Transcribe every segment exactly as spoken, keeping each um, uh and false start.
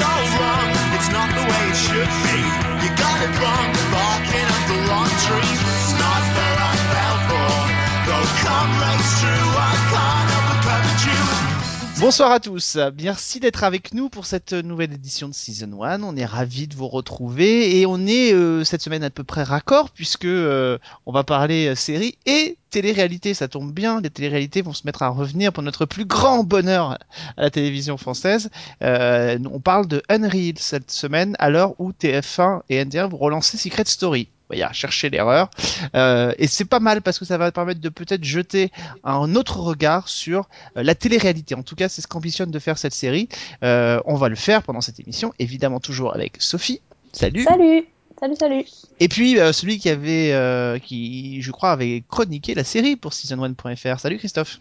so wrong. It's not the way it should be. You got it wrong. Barking up the long tree. It's not fair I fell for. Though come race through, I can't help but covet you. Bonsoir à tous, merci d'être avec nous pour cette nouvelle édition de Season un, on est ravis de vous retrouver et on est euh, cette semaine à peu près raccord puisque euh, on va parler série et télé-réalité, ça tombe bien, les télé-réalités vont se mettre à revenir pour notre plus grand bonheur à la télévision française. Euh, on parle de Unreal cette semaine à l'heure où T F un et N D R vont relancer Secret Story. Voilà, chercher l'erreur. Euh, et c'est pas mal parce que ça va permettre de peut-être jeter un autre regard sur euh, la télé-réalité. En tout cas, c'est ce qu'ambitionne de faire cette série. Euh, on va le faire pendant cette émission, évidemment toujours avec Sophie. Salut. Salut. Salut, salut. Et puis euh, celui qui avait, euh, qui, je crois, avait chroniqué la série pour season one point f r. Salut Christophe.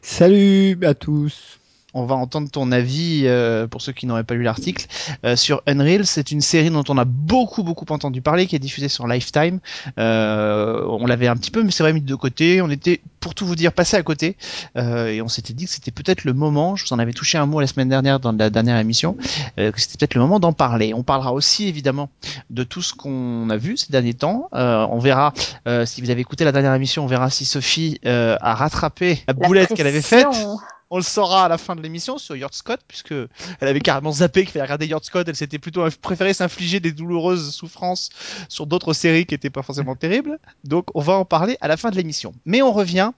Salut à tous. On va entendre ton avis, euh, pour ceux qui n'auraient pas lu l'article, euh, sur Unreal. C'est une série dont on a beaucoup, beaucoup entendu parler, qui est diffusée sur Lifetime. Euh, on l'avait un petit peu, mais c'est vrai, mis de côté. On était, pour tout vous dire, passé à côté. Euh, et on s'était dit que c'était peut-être le moment, je vous en avais touché un mot la semaine dernière dans la dernière émission, euh, que c'était peut-être le moment d'en parler. On parlera aussi, évidemment, de tout ce qu'on a vu ces derniers temps. Euh, on verra, euh, si vous avez écouté la dernière émission, on verra si Sophie euh, a rattrapé la boulette la qu'elle avait faite. On le saura à la fin de l'émission sur Yard Scott, puisque elle avait carrément zappé qu'il fallait regarder Yard Scott. Elle s'était plutôt préféré s'infliger des douloureuses souffrances sur d'autres séries qui n'étaient pas forcément terribles. Donc, on va en parler à la fin de l'émission. Mais on revient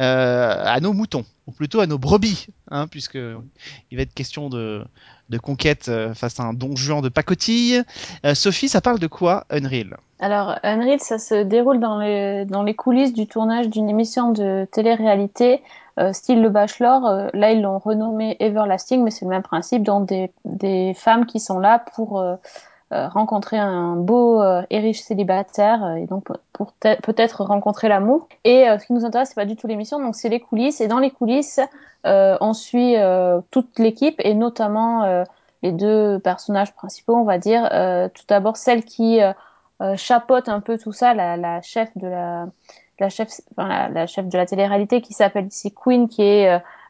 euh, à nos moutons, ou plutôt à nos brebis, hein, puisque il va être question de, de conquête face à un Don Juan de pacotille. Euh, Sophie, ça parle de quoi, Unreal ? Alors, Unreal, ça se déroule dans les, dans les coulisses du tournage d'une émission de télé-réalité. Euh, style le Bachelor, euh, là ils l'ont renommé Everlasting, mais c'est le même principe, donc des, des femmes qui sont là pour euh, euh, rencontrer un beau euh, et riche célibataire, euh, et donc pour te- peut-être rencontrer l'amour. Et euh, ce qui nous intéresse, c'est pas du tout l'émission, donc c'est les coulisses, et dans les coulisses, euh, on suit euh, toute l'équipe, et notamment euh, les deux personnages principaux, on va dire, euh, tout d'abord celle qui euh, euh, chapeaute un peu tout ça, la, la chef de la... La chef, enfin, la, la chef de la télé-réalité qui s'appelle ici Queen, qui est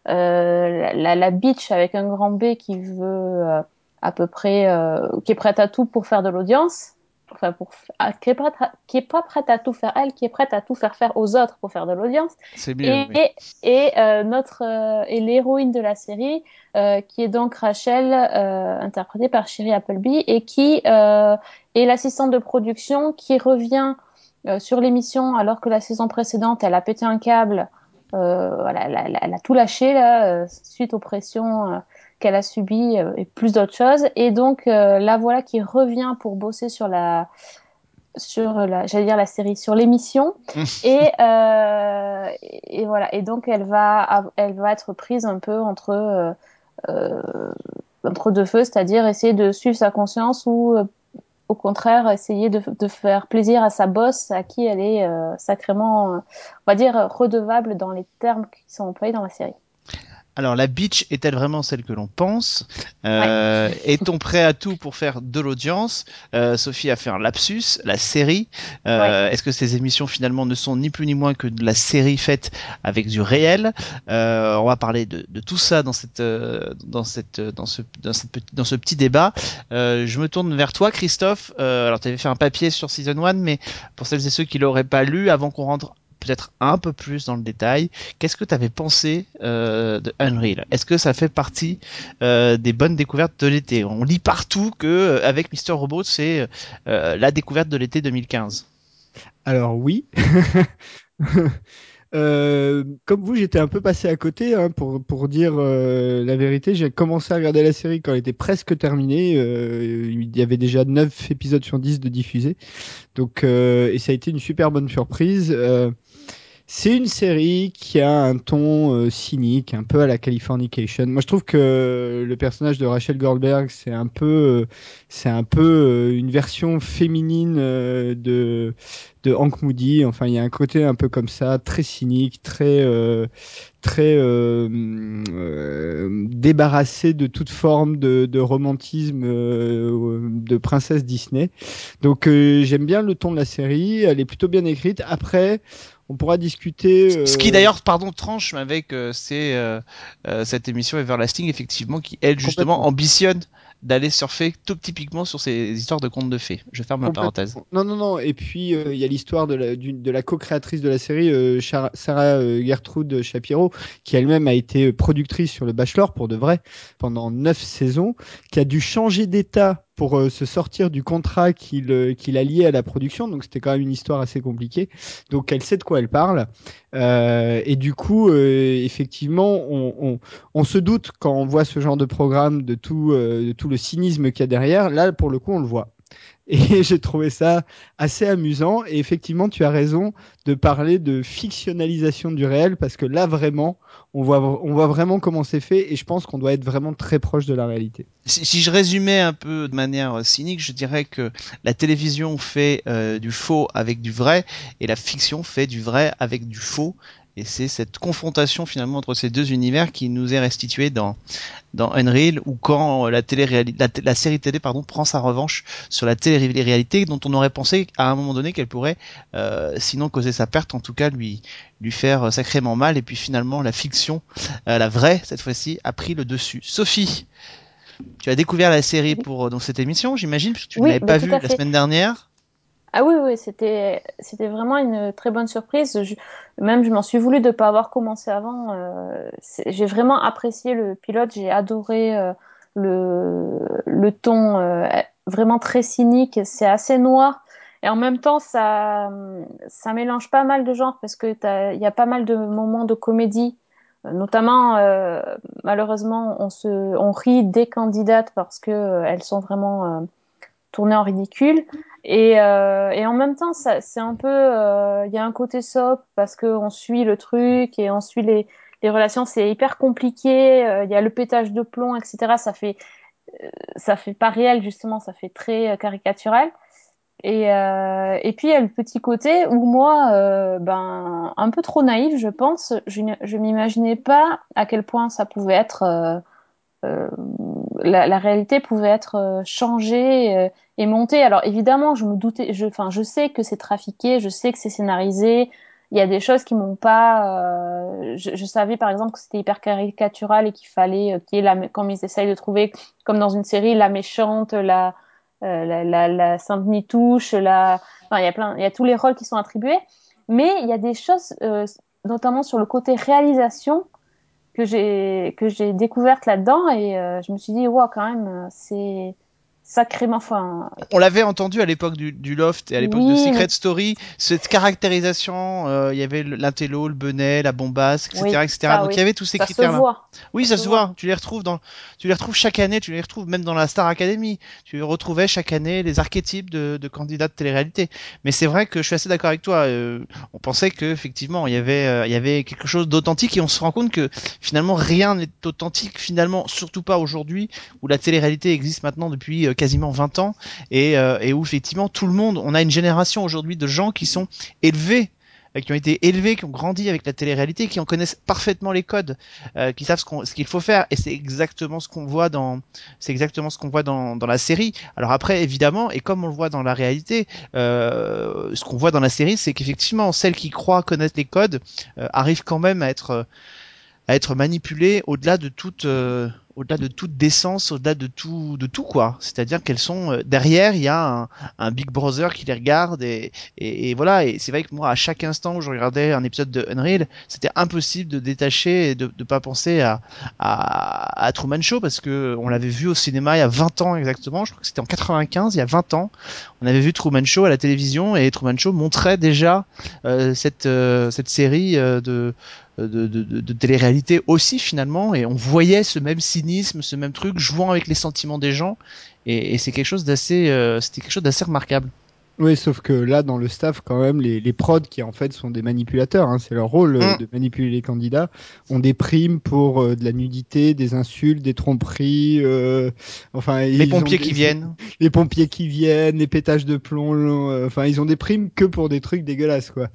euh, la, la bitch avec un grand B qui veut euh, à peu près, euh, qui est prête à tout pour faire de l'audience, enfin pour, ah, qui est prête à, qui est pas prête à tout faire elle, qui est prête à tout faire faire aux autres pour faire de l'audience. C'est mieux, et, oui. et, et euh, notre euh, et l'héroïne de la série euh, qui est donc Rachel, euh, interprétée par Shiri Appleby, et qui euh, est l'assistante de production qui revient Euh, sur l'émission, alors que la saison précédente, elle a pété un câble, euh, elle, a, elle, a, elle a tout lâché là, euh, suite aux pressions euh, qu'elle a subies euh, et plus d'autres choses. Et donc euh, la voilà qui revient pour bosser sur la, sur la, j'allais dire la série, sur l'émission. et, euh, et, et voilà. Et donc elle va, elle va être prise un peu entre. Euh, euh, entre deux feux, c'est-à-dire essayer de suivre sa conscience ou euh, au contraire, essayer de, de faire plaisir à sa boss, à qui elle est euh, sacrément, euh, on va dire, redevable dans les termes qui sont employés dans la série. Alors, la bitch est-elle vraiment celle que l'on pense ? euh, ouais. Est-on prêt à tout pour faire de l'audience ? euh, Sophie a fait un lapsus, la série. Euh, ouais. Est-ce que ces émissions, finalement, ne sont ni plus ni moins que de la série faite avec du réel ? euh, On va parler de, de tout ça dans, cette, euh, dans, cette, dans, ce, dans, cette, dans ce petit débat. Euh, je me tourne vers toi, Christophe. Euh, alors, tu avais fait un papier sur Season un, mais pour celles et ceux qui ne l'auraient pas lu, avant qu'on rentre peut-être un peu plus dans le détail, qu'est-ce que tu avais pensé euh, de Unreal ? Est-ce que ça fait partie euh, des bonnes découvertes de l'été ? On lit partout que euh, avec Mister Robot, c'est euh, la découverte de l'été deux mille quinze. Alors oui. euh, comme vous, j'étais un peu passé à côté, hein, pour, pour dire euh, la vérité. J'ai commencé à regarder la série quand elle était presque terminée. Euh, il y avait déjà neuf épisodes sur dix de diffusés. Donc, euh, et ça a été une super bonne surprise. Euh, C'est une série qui a un ton euh, cynique, un peu à la Californication. Moi, je trouve que le personnage de Rachel Goldberg, c'est un peu, euh, c'est un peu euh, une version féminine euh, de de Hank Moody. Enfin, il y a un côté un peu comme ça, très cynique, très euh, très euh, euh, débarrassé de toute forme de, de romantisme euh, de princesse Disney. Donc, euh, j'aime bien le ton de la série. Elle est plutôt bien écrite. Après, on pourra discuter. Euh... Ce qui d'ailleurs, pardon, tranche avec euh, c'est, euh, euh, cette émission Everlasting, effectivement, qui elle justement ambitionne d'aller surfer tout typiquement sur ces histoires de contes de fées. Je ferme ma parenthèse. Non, non, non. Et puis il euh, y a l'histoire de la, de la co-créatrice de la série, euh, Sarah euh, Gertrude Shapiro, qui elle-même a été productrice sur le Bachelor pour de vrai pendant neuf saisons, qui a dû changer d'état pour euh, se sortir du contrat qu'il euh, qu'il a lié à la production, donc c'était quand même une histoire assez compliquée, donc elle sait de quoi elle parle, euh, et du coup euh, effectivement on, on, on se doute quand on voit ce genre de programme de tout, euh, de tout le cynisme qu'il y a derrière, là pour le coup on le voit. Et j'ai trouvé ça assez amusant. Et effectivement, tu as raison de parler de fictionnalisation du réel, parce que là, vraiment, on voit, on voit vraiment comment c'est fait. Et je pense qu'on doit être vraiment très proche de la réalité. Si, si je résumais un peu de manière cynique, je dirais que la télévision fait euh, du faux avec du vrai, et la fiction fait du vrai avec du faux. Et c'est cette confrontation finalement entre ces deux univers qui nous est restituée dans dans Unreal, ou quand la télé la, t- la série télé pardon prend sa revanche sur la télé-réalité dont on aurait pensé à un moment donné qu'elle pourrait euh, sinon causer sa perte, en tout cas lui lui faire sacrément mal, et puis finalement la fiction, euh, la vraie cette fois-ci, a pris le dessus. Sophie, tu as découvert la série pour dans cette émission, j'imagine, puisque tu oui, ne l'avais bah, pas vue la semaine dernière. Ah oui, oui, c'était, c'était vraiment une très bonne surprise. Je, même, je m'en suis voulu de ne pas avoir commencé avant. Euh, j'ai vraiment apprécié le pilote. J'ai adoré euh, le, le ton euh, vraiment très cynique. C'est assez noir. Et en même temps, ça, ça mélange pas mal de genres, parce qu'il y a pas mal de moments de comédie. Notamment, euh, malheureusement, on, se, on rit des candidates parce qu'elles euh, sont vraiment... Euh, tourné en ridicule, et, euh, et en même temps ça, c'est un peu il euh, y a un côté soap parce qu'on suit le truc et on suit les, les relations, c'est hyper compliqué, il euh, y a le pétage de plomb, etc. ça fait, euh, ça fait pas réel justement, ça fait très euh, caricatural, et, euh, et puis il y a le petit côté où moi euh, ben, un peu trop naïf je pense, je, je m'imaginais pas à quel point ça pouvait être euh, euh, la, la réalité pouvait être euh, changée euh, et monter. Alors évidemment, je me doutais, je, enfin, je sais que c'est trafiqué, je sais que c'est scénarisé. Il y a des choses qui m'ont pas. Euh, je, je savais par exemple que c'était hyper caricatural et qu'il fallait euh, qu'il y ait la, comme ils essayent de trouver, comme dans une série, la méchante, la euh, la, la, la Sainte Nitouche, la. Enfin, il y a plein, il y a tous les rôles qui sont attribués. Mais il y a des choses, euh, notamment sur le côté réalisation, que j'ai que j'ai découverte là-dedans, et euh, je me suis dit waouh, quand même c'est sacrément fin. On l'avait entendu à l'époque du, du Loft et à l'époque oui, de Secret mais... Story, cette caractérisation, euh, il y avait l'intello, le bonnet, la bombasse, et cetera, oui, et cetera. Ça, donc oui. Il y avait tous ces ça critères-là. Se voit. Oui, ça, ça se, se voit. voit. Tu les retrouves dans, tu les retrouves chaque année, tu les retrouves même dans la Star Academy. Tu retrouvais chaque année les archétypes de, de candidats de télé-réalité. Mais c'est vrai que je suis assez d'accord avec toi. Euh, on pensait que effectivement il y avait, euh, il y avait quelque chose d'authentique, et on se rend compte que finalement rien n'est authentique. Finalement, surtout pas aujourd'hui où la télé-réalité existe maintenant depuis euh, quasiment vingt ans, et, euh, et où effectivement tout le monde, on a une génération aujourd'hui de gens qui sont élevés, qui ont été élevés, qui ont grandi avec la télé-réalité, qui en connaissent parfaitement les codes, euh, qui savent ce, qu'on, ce qu'il faut faire, et c'est exactement ce qu'on voit dans, c'est exactement ce qu'on voit dans, dans la série. Alors après, évidemment, et comme on le voit dans la réalité, euh, ce qu'on voit dans la série, c'est qu'effectivement, celles qui croient connaître les codes euh, arrivent quand même à être, à être manipulées au-delà de toute... Euh, au-delà de toute décence, au-delà de tout, de tout quoi. C'est-à-dire qu'elles sont euh, derrière, il y a un, un Big Brother qui les regarde, et, et, et voilà. Et c'est vrai que moi, à chaque instant où je regardais un épisode de Unreal, c'était impossible de détacher et de ne pas penser à, à, à Truman Show, parce que on l'avait vu au cinéma il y a vingt ans exactement. Je crois que c'était en quatre-vingt-quinze, il y a vingt ans, on avait vu Truman Show à la télévision, et Truman Show montrait déjà euh, cette euh, cette série euh, de De, de, de télé-réalité aussi finalement, et on voyait ce même cynisme, ce même truc jouant avec les sentiments des gens, et, et c'est quelque chose d'assez, euh, c'était quelque chose d'assez remarquable. Oui, sauf que là, dans le staff, quand même, les, les prods qui en fait sont des manipulateurs, hein, c'est leur rôle euh, de manipuler les candidats, ont des primes pour euh, de la nudité, des insultes, des tromperies, euh, enfin les pompiers des, qui viennent, les pompiers qui viennent, les pétages de plomb, euh, enfin ils ont des primes que pour des trucs dégueulasses quoi.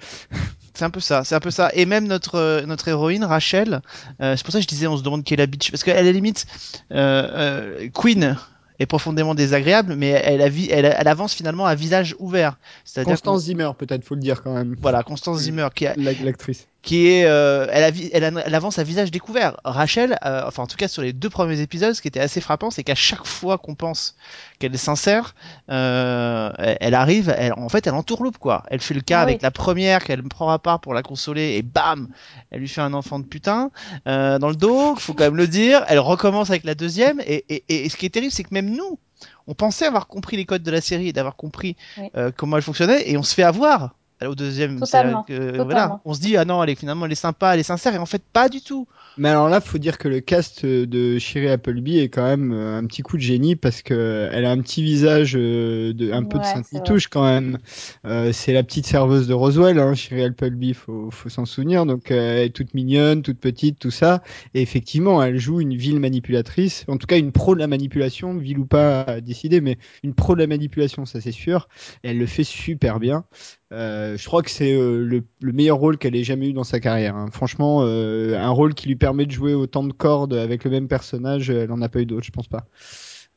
C'est un peu ça, c'est un peu ça. Et même notre notre héroïne Rachel, euh, c'est pour ça que je disais on se demande qui est la bitch, parce qu'à la limite, euh, euh, Queen. est profondément désagréable, mais elle, a vi- elle, elle avance finalement à visage ouvert. C'est-à-dire Constance qu'on... Zimmer, peut-être, faut le dire quand même. Voilà, Constance Zimmer, qui a... l'actrice. Qui est, euh, elle, a, elle, a, elle avance à visage découvert. Rachel, euh, enfin en tout cas sur les deux premiers épisodes, ce qui était assez frappant, c'est qu'à chaque fois qu'on pense qu'elle est sincère, euh, elle arrive, elle, en fait, elle entourloupe quoi. Elle fait le cas ah avec oui. la première qu'elle prend à part pour la consoler et bam, elle lui fait un enfant de putain euh, dans le dos. Faut quand même le dire. Elle recommence avec la deuxième et, et, et, et ce qui est terrible, c'est que même nous, on pensait avoir compris les codes de la série et d'avoir compris oui. euh, comment elle fonctionnait et on se fait avoir. Au deuxième, totalement, que, voilà, on se dit ah non, elle est finalement elle est sympa, elle est sincère, et en fait pas du tout. Mais alors là, faut dire que le cast de Shiri Appleby est quand même un petit coup de génie parce que elle a un petit visage de un peu ouais, de Sainte-Nitouche quand même. Euh, c'est la petite serveuse de Roswell, hein, Shiri Appleby, faut faut s'en souvenir. Donc euh, elle est toute mignonne, toute petite, tout ça. Et effectivement, elle joue une vile manipulatrice, en tout cas une pro de la manipulation, vile ou pas à décider, mais une pro de la manipulation, ça c'est sûr. Et elle le fait super bien. Euh, je crois que c'est euh, le, le meilleur rôle qu'elle ait jamais eu dans sa carrière. Hein. Franchement, euh, un rôle qui lui permet de jouer autant de cordes avec le même personnage, elle en a pas eu d'autres, je pense pas.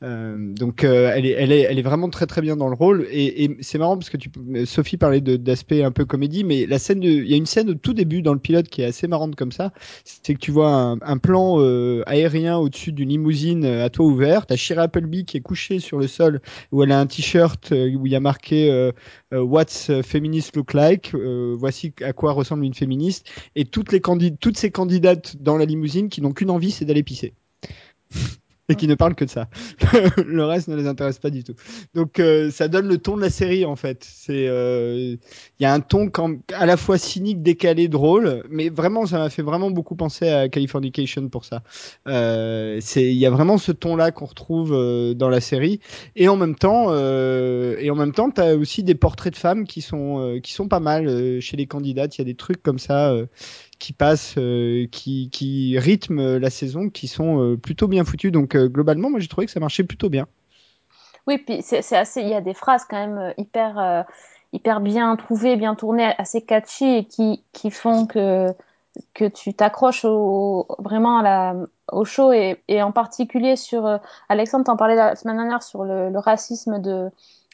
Euh, donc euh, elle, est, elle, est, elle est vraiment très très bien dans le rôle et, et c'est marrant parce que tu, Sophie parlait de, d'aspect un peu comédie, mais la scène de, il y a une scène au tout début dans le pilote qui est assez marrante comme ça, c'est que tu vois un, un plan euh, aérien au-dessus d'une limousine à toit ouvert, t'as Shiri Appleby qui est couchée sur le sol où elle a un t-shirt où il y a marqué euh, What's feminist look like, euh, voici à quoi ressemble une féministe, et toutes les candid- toutes ces candidates dans la limousine qui n'ont qu'une envie, c'est d'aller pisser. Et qui ne parlent que de ça. Le reste ne les intéresse pas du tout. Donc euh, ça donne le ton de la série en fait. C'est il euh, y a un ton quand, à la fois cynique, décalé, drôle, mais vraiment ça m'a fait vraiment beaucoup penser à Californication pour ça. Euh, c'est il y a vraiment ce ton là qu'on retrouve euh, dans la série et en même temps euh, et en même temps t'as aussi des portraits de femmes qui sont euh, qui sont pas mal euh, chez les candidates. Il y a des trucs comme ça. Euh, qui passent, euh, qui, qui rythment la saison, qui sont euh, plutôt bien foutus. Donc, euh, globalement, moi, j'ai trouvé que ça marchait plutôt bien. Oui, puis c'est, c'est assez... Il y a des phrases quand même hyper, euh, hyper bien trouvées, bien tournées, assez catchy, et qui, qui font que, que tu t'accroches au, vraiment à la, au show. Et, et en particulier sur... Euh, Alexandre, t'en parlais la semaine dernière sur le, le racisme de...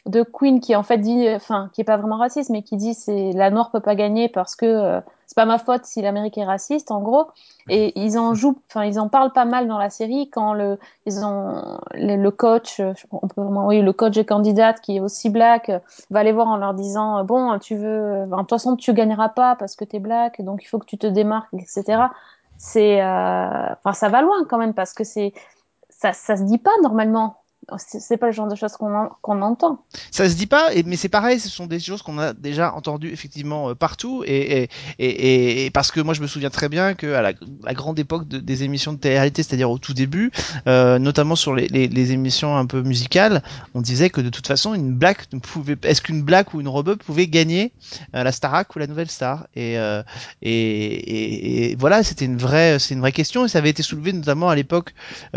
de Queen qui en fait dit, enfin qui est pas vraiment raciste mais qui dit c'est la noire peut pas gagner parce que euh, c'est pas ma faute si l'Amérique est raciste en gros, et ils en jouent, enfin ils en parlent pas mal dans la série quand le ils ont le, le coach on peut vraiment oui le coach des candidates qui est aussi black va les voir en leur disant bon tu veux de toute façon tu gagneras pas parce que t'es black donc il faut que tu te démarques etc. C'est enfin euh, ça va loin quand même parce que c'est ça ça se dit pas normalement. C'est pas le genre de choses qu'on, en, qu'on entend. Ça se dit pas, mais c'est pareil, ce sont des choses qu'on a déjà entendues effectivement partout, et, et, et, et parce que moi je me souviens très bien que à la, la grande époque de, des émissions de télé-réalité, c'est-à-dire au tout début, euh, notamment sur les, les, les émissions un peu musicales, on disait que de toute façon une blague ne pouvait, est-ce qu'une blague ou une rebeu pouvait gagner euh, la Starac ou la Nouvelle Star, et, euh, et, et, et voilà, c'était une vraie, c'est une vraie question, et ça avait été soulevé notamment à l'époque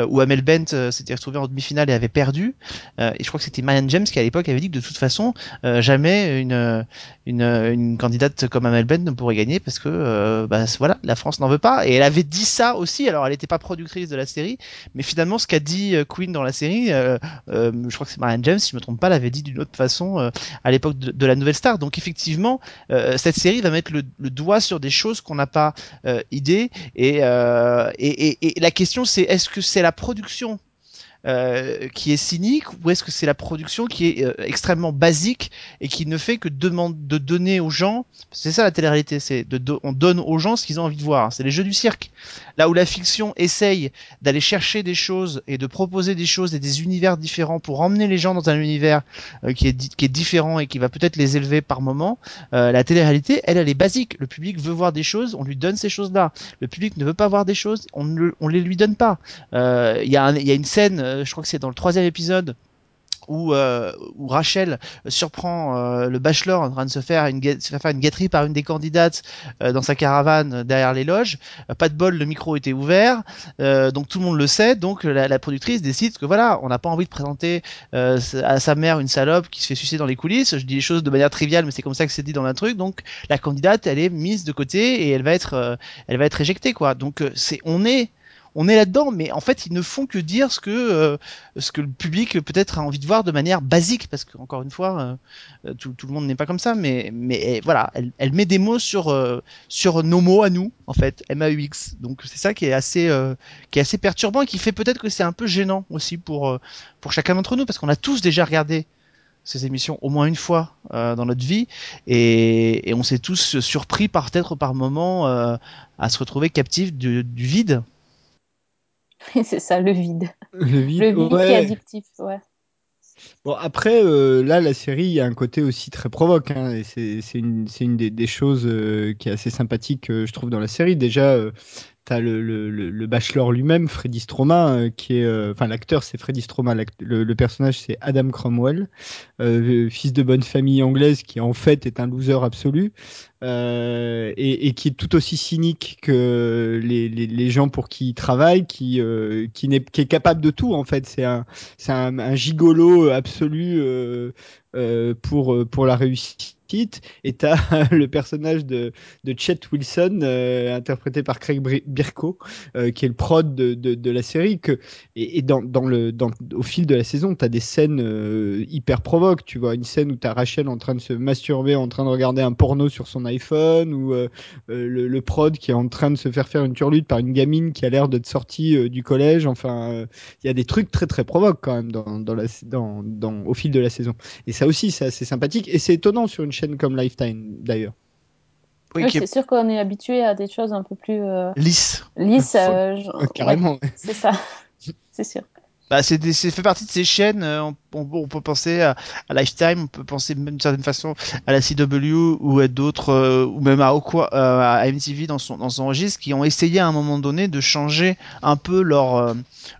où Amel Bent euh, s'était retrouvée en demi-finale et avait perdu. Perdu. Euh, et je crois que c'était Marianne James qui à l'époque avait dit que de toute façon euh, jamais une, une une candidate comme Amel Bent ne pourrait gagner parce que euh, bah, voilà, la France n'en veut pas, et elle avait dit ça aussi. Alors elle n'était pas productrice de la série, mais finalement ce qu'a dit euh, Queen dans la série, euh, euh, je crois que c'est Marianne James si je me trompe pas, l'avait dit d'une autre façon euh, à l'époque de, de la Nouvelle Star. Donc effectivement euh, cette série va mettre le, le doigt sur des choses qu'on n'a pas euh, idée, et, euh, et, et et la question c'est est-ce que c'est la production Euh, qui est cynique, ou est-ce que c'est la production qui est euh, extrêmement basique et qui ne fait que demande de donner aux gens, c'est ça la télé-réalité, c'est de, de on donne aux gens ce qu'ils ont envie de voir, hein, c'est les jeux du cirque. Là où la fiction essaye d'aller chercher des choses et de proposer des choses et des univers différents pour emmener les gens dans un univers euh, qui est qui est différent et qui va peut-être les élever par moment, euh, la télé-réalité elle elle est basique. Le public veut voir des choses, on lui donne ces choses-là. Le public ne veut pas voir des choses, on ne on les lui donne pas. Il euh, y a il y a une scène euh, je crois que c'est dans le troisième épisode où, euh, où Rachel surprend euh, le Bachelor en train de se faire une, se faire une gâterie par une des candidates euh, dans sa caravane derrière les loges. Euh, pas de bol, le micro était ouvert, euh, donc tout le monde le sait. Donc la, la productrice décide que voilà, on n'a pas envie de présenter euh, à sa mère une salope qui se fait sucer dans les coulisses. Je dis les choses de manière triviale, mais c'est comme ça que c'est dit dans l'intrigue. Donc la candidate, elle est mise de côté et elle va être, euh, elle va être éjectée quoi. Donc c'est, on est on est là-dedans, mais en fait ils ne font que dire ce que euh, ce que le public peut-être a envie de voir de manière basique, parce que encore une fois euh, tout, tout le monde n'est pas comme ça, mais mais voilà, elle, elle met des mots sur euh, sur nos mots à nous en fait, M A U X. Donc c'est ça qui est assez euh, qui est assez perturbant et qui fait peut-être que c'est un peu gênant aussi pour euh, pour chacun d'entre nous, parce qu'on a tous déjà regardé ces émissions au moins une fois euh, dans notre vie, et, et on s'est tous surpris par peut-être par moment euh, à se retrouver captifs du, du vide. C'est ça, le vide. Le vide, le vide ouais. Qui est addictif, ouais. Bon, après, euh, là, la série, il y a un côté aussi très provoque, hein, et c'est, c'est une, c'est une des, des choses euh, qui est assez sympathique, euh, je trouve, dans la série. Déjà, euh, t'as le, le, le Bachelor lui-même, Freddy Stroma, euh, qui est... Enfin, euh, l'acteur, c'est Freddy Stroma, le, le personnage, c'est Adam Cromwell, euh, fils de bonne famille anglaise, qui, en fait, est un loser absolu, euh, et, et qui est tout aussi cynique que les, les, les gens pour qui il travaille, qui, euh, qui, n'est, qui est capable de tout, en fait. C'est un, c'est un, un gigolo absolu euh, euh, pour, pour la réussite. Et t'as le personnage de, de Chet Wilson, euh, interprété par Craig Birko, euh, qui est le prod de, de, de la série. Que, et et dans, dans le, dans, au fil de la saison, t'as des scènes euh, hyper provoques. Tu vois, une scène où t'as Rachel en train de se masturber, en train de regarder un porno sur son iPhone, ou euh, le, le prod qui est en train de se faire faire une turlute par une gamine qui a l'air d'être sortie euh, du collège. Enfin, il euh, y a des trucs très très provoques quand même dans, dans la, dans, dans, au fil de la saison. Et ça aussi, c'est assez sympathique. Et c'est étonnant sur une chaîne comme Lifetime d'ailleurs. Oui, oui, c'est sûr qu'on est habitué à des choses un peu plus euh... lisses. Lisses, euh, genre... carrément. Ouais, c'est ça, c'est sûr. Bah, c'est, des, c'est fait partie de ces chaînes. Euh, on, on, on peut penser à, à Lifetime, on peut penser même d'une certaine façon à la C W ou à d'autres, euh, ou même à, Oqua, euh, à M T V dans son dans son registre, qui ont essayé à un moment donné de changer un peu leur euh,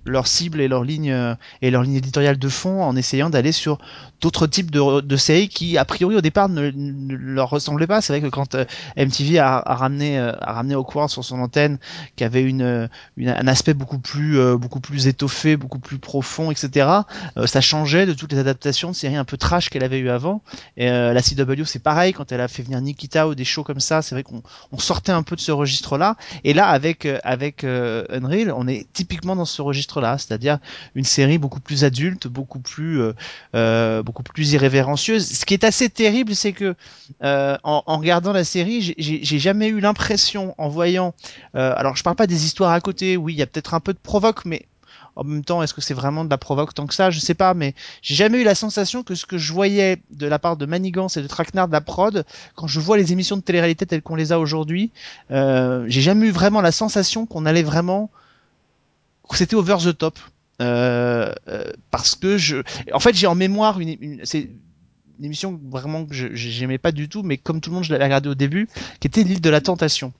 leur cible et leur ligne euh, et leur ligne éditoriale de fond, en essayant d'aller sur d'autres types de, de séries qui, a priori, au départ, ne, ne leur ressemblaient pas. C'est vrai que quand euh, M T V a, a ramené, euh, a ramené Awkward sur son antenne, qui avait une, une, un aspect beaucoup plus, euh, beaucoup plus étoffé, beaucoup plus profond, et cetera, euh, ça changeait de toutes les adaptations de séries un peu trash qu'elle avait eu avant. Et euh, la C W, c'est pareil, quand elle a fait venir Nikita ou des shows comme ça, c'est vrai qu'on on sortait un peu de ce registre-là. Et là, avec, avec euh, Unreal, on est typiquement dans ce registre-là, c'est-à-dire une série beaucoup plus adulte, beaucoup plus... Euh, euh, beaucoup beaucoup plus irrévérencieuse. Ce qui est assez terrible, c'est que euh, en, en regardant la série, j'ai, j'ai jamais eu l'impression, en voyant, euh, alors je parle pas des histoires à côté, oui, il y a peut-être un peu de provoque, mais en même temps, est-ce que c'est vraiment de la provoque tant que ça ? Je sais pas, mais j'ai jamais eu la sensation que ce que je voyais de la part de Manigance et de Traquenard de la prod, quand je vois les émissions de télé-réalité telles qu'on les a aujourd'hui, euh, j'ai jamais eu vraiment la sensation qu'on allait vraiment, que c'était over the top. Euh, euh, parce que je, en fait, j'ai en mémoire une, une, c'est une émission vraiment que je, j'aimais pas du tout, mais comme tout le monde, je l'avais regardée au début, qui était l'Île de la Tentation.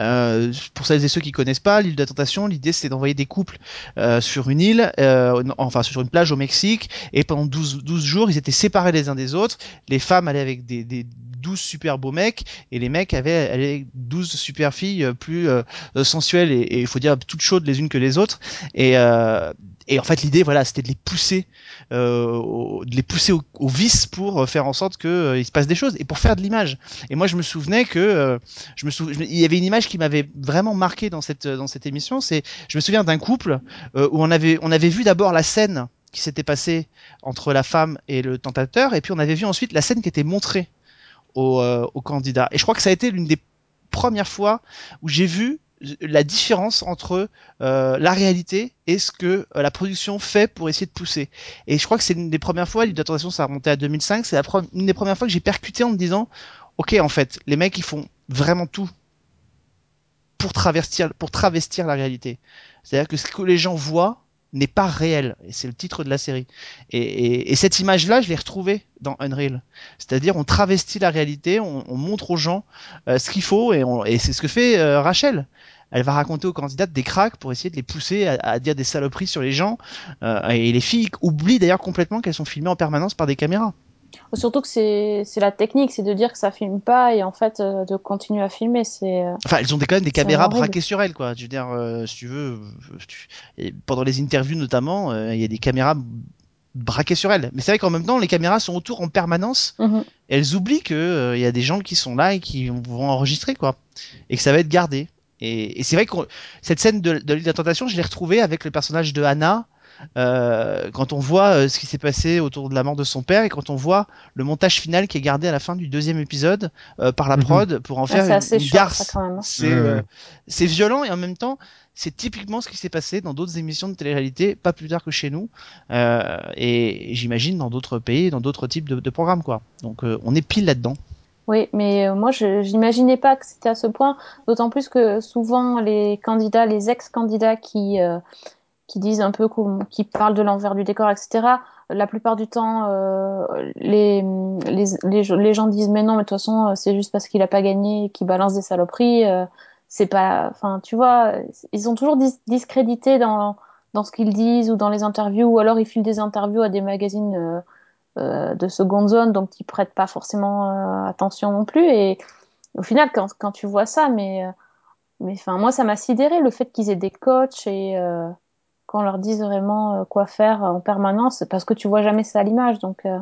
Euh, pour celles et ceux qui connaissent pas, l'Île de la Tentation, l'idée c'est d'envoyer des couples euh, sur une île, euh, enfin sur une plage au Mexique, et pendant douze jours ils étaient séparés les uns des autres. Les femmes allaient avec des, des douze super beaux mecs, et les mecs avaient allaient douze super filles euh, plus euh, sensuelles et il faut dire toutes chaudes les unes que les autres, et euh, et en fait l'idée, voilà, c'était de les pousser euh, au, de les pousser au, au vice pour faire en sorte que euh, il se passe des choses et pour faire de l'image. Et moi je me souvenais que euh, je me souvenais il y avait une image qui m'avait vraiment marqué dans cette dans cette émission, c'est je me souviens d'un couple euh, où on avait on avait vu d'abord la scène qui s'était passée entre la femme et le tentateur, et puis on avait vu ensuite la scène qui était montrée au euh, au candidat. Et je crois que ça a été l'une des premières fois où j'ai vu la différence entre euh, la réalité et ce que euh, la production fait pour essayer de pousser. Et je crois que c'est une des premières fois, l'Île de la Tentation, ça a remonté à deux mille cinq, c'est la pre- une des premières fois que j'ai percuté en me disant OK, en fait, les mecs ils font vraiment tout pour travestir pour travestir la réalité. C'est-à-dire que ce que les gens voient n'est pas réel, et c'est le titre de la série. Et, et, et cette image-là, je l'ai retrouvée dans Unreal. C'est-à-dire, on travestit la réalité, on, on montre aux gens euh, ce qu'il faut, et, on, et c'est ce que fait euh, Rachel. Elle va raconter aux candidates des cracks pour essayer de les pousser à, à dire des saloperies sur les gens. Euh, et les filles oublient d'ailleurs complètement qu'elles sont filmées en permanence par des caméras. Surtout que c'est, c'est la technique, c'est de dire que ça filme pas et en fait euh, de continuer à filmer. C'est, euh, enfin, elles ont des, quand même des caméras braquées sur elles, quoi. Je veux dire, euh, si tu veux, tu... Et pendant les interviews notamment, il euh, y a des caméras braquées sur elles. Mais c'est vrai qu'en même temps, les caméras sont autour en permanence. Mm-hmm. Elles oublient qu'il euh, y a des gens qui sont là et qui vont enregistrer, quoi. Et que ça va être gardé. Et, et c'est vrai que cette scène de, de l'île de la Tentation, je l'ai retrouvée avec le personnage de Hannah. Euh, quand on voit euh, ce qui s'est passé autour de la mort de son père et quand on voit le montage final qui est gardé à la fin du deuxième épisode euh, par la prod pour en faire ouais, une, une garce, c'est, euh, c'est violent et en même temps c'est typiquement ce qui s'est passé dans d'autres émissions de télé-réalité, pas plus tard que chez nous euh, et j'imagine dans d'autres pays, dans d'autres types de, de programmes quoi. Donc euh, on est pile là-dedans. Oui, mais moi, je n'imaginais pas que c'était à ce point, d'autant plus que souvent les candidats, les ex-candidats qui euh, qui disent un peu, qui parlent de l'envers du décor, et cetera. La plupart du temps, euh, les, les, les, les gens disent « Mais non, mais de toute façon, c'est juste parce qu'il n'a pas gagné et qu'il balance des saloperies. Euh, » C'est pas... Enfin, tu vois, ils sont toujours dis- discrédités dans, dans ce qu'ils disent ou dans les interviews, ou alors ils filent des interviews à des magazines euh, euh, de seconde zone, donc ils ne prêtent pas forcément euh, attention non plus. Et au final, quand, quand tu vois ça, mais, mais enfin, moi, ça m'a sidéré le fait qu'ils aient des coachs et... Euh, qu'on leur dise vraiment quoi faire en permanence, parce que tu vois jamais ça à l'image. Donc, euh,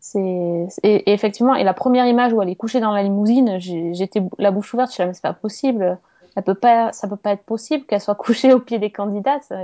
c'est... Et, et effectivement, et la première image où elle est couchée dans la limousine, j'ai, j'étais la bouche ouverte, je suis là, mais c'est pas possible. Elle peut pas, ça peut pas être possible qu'elle soit couchée au pied des candidats. Ça...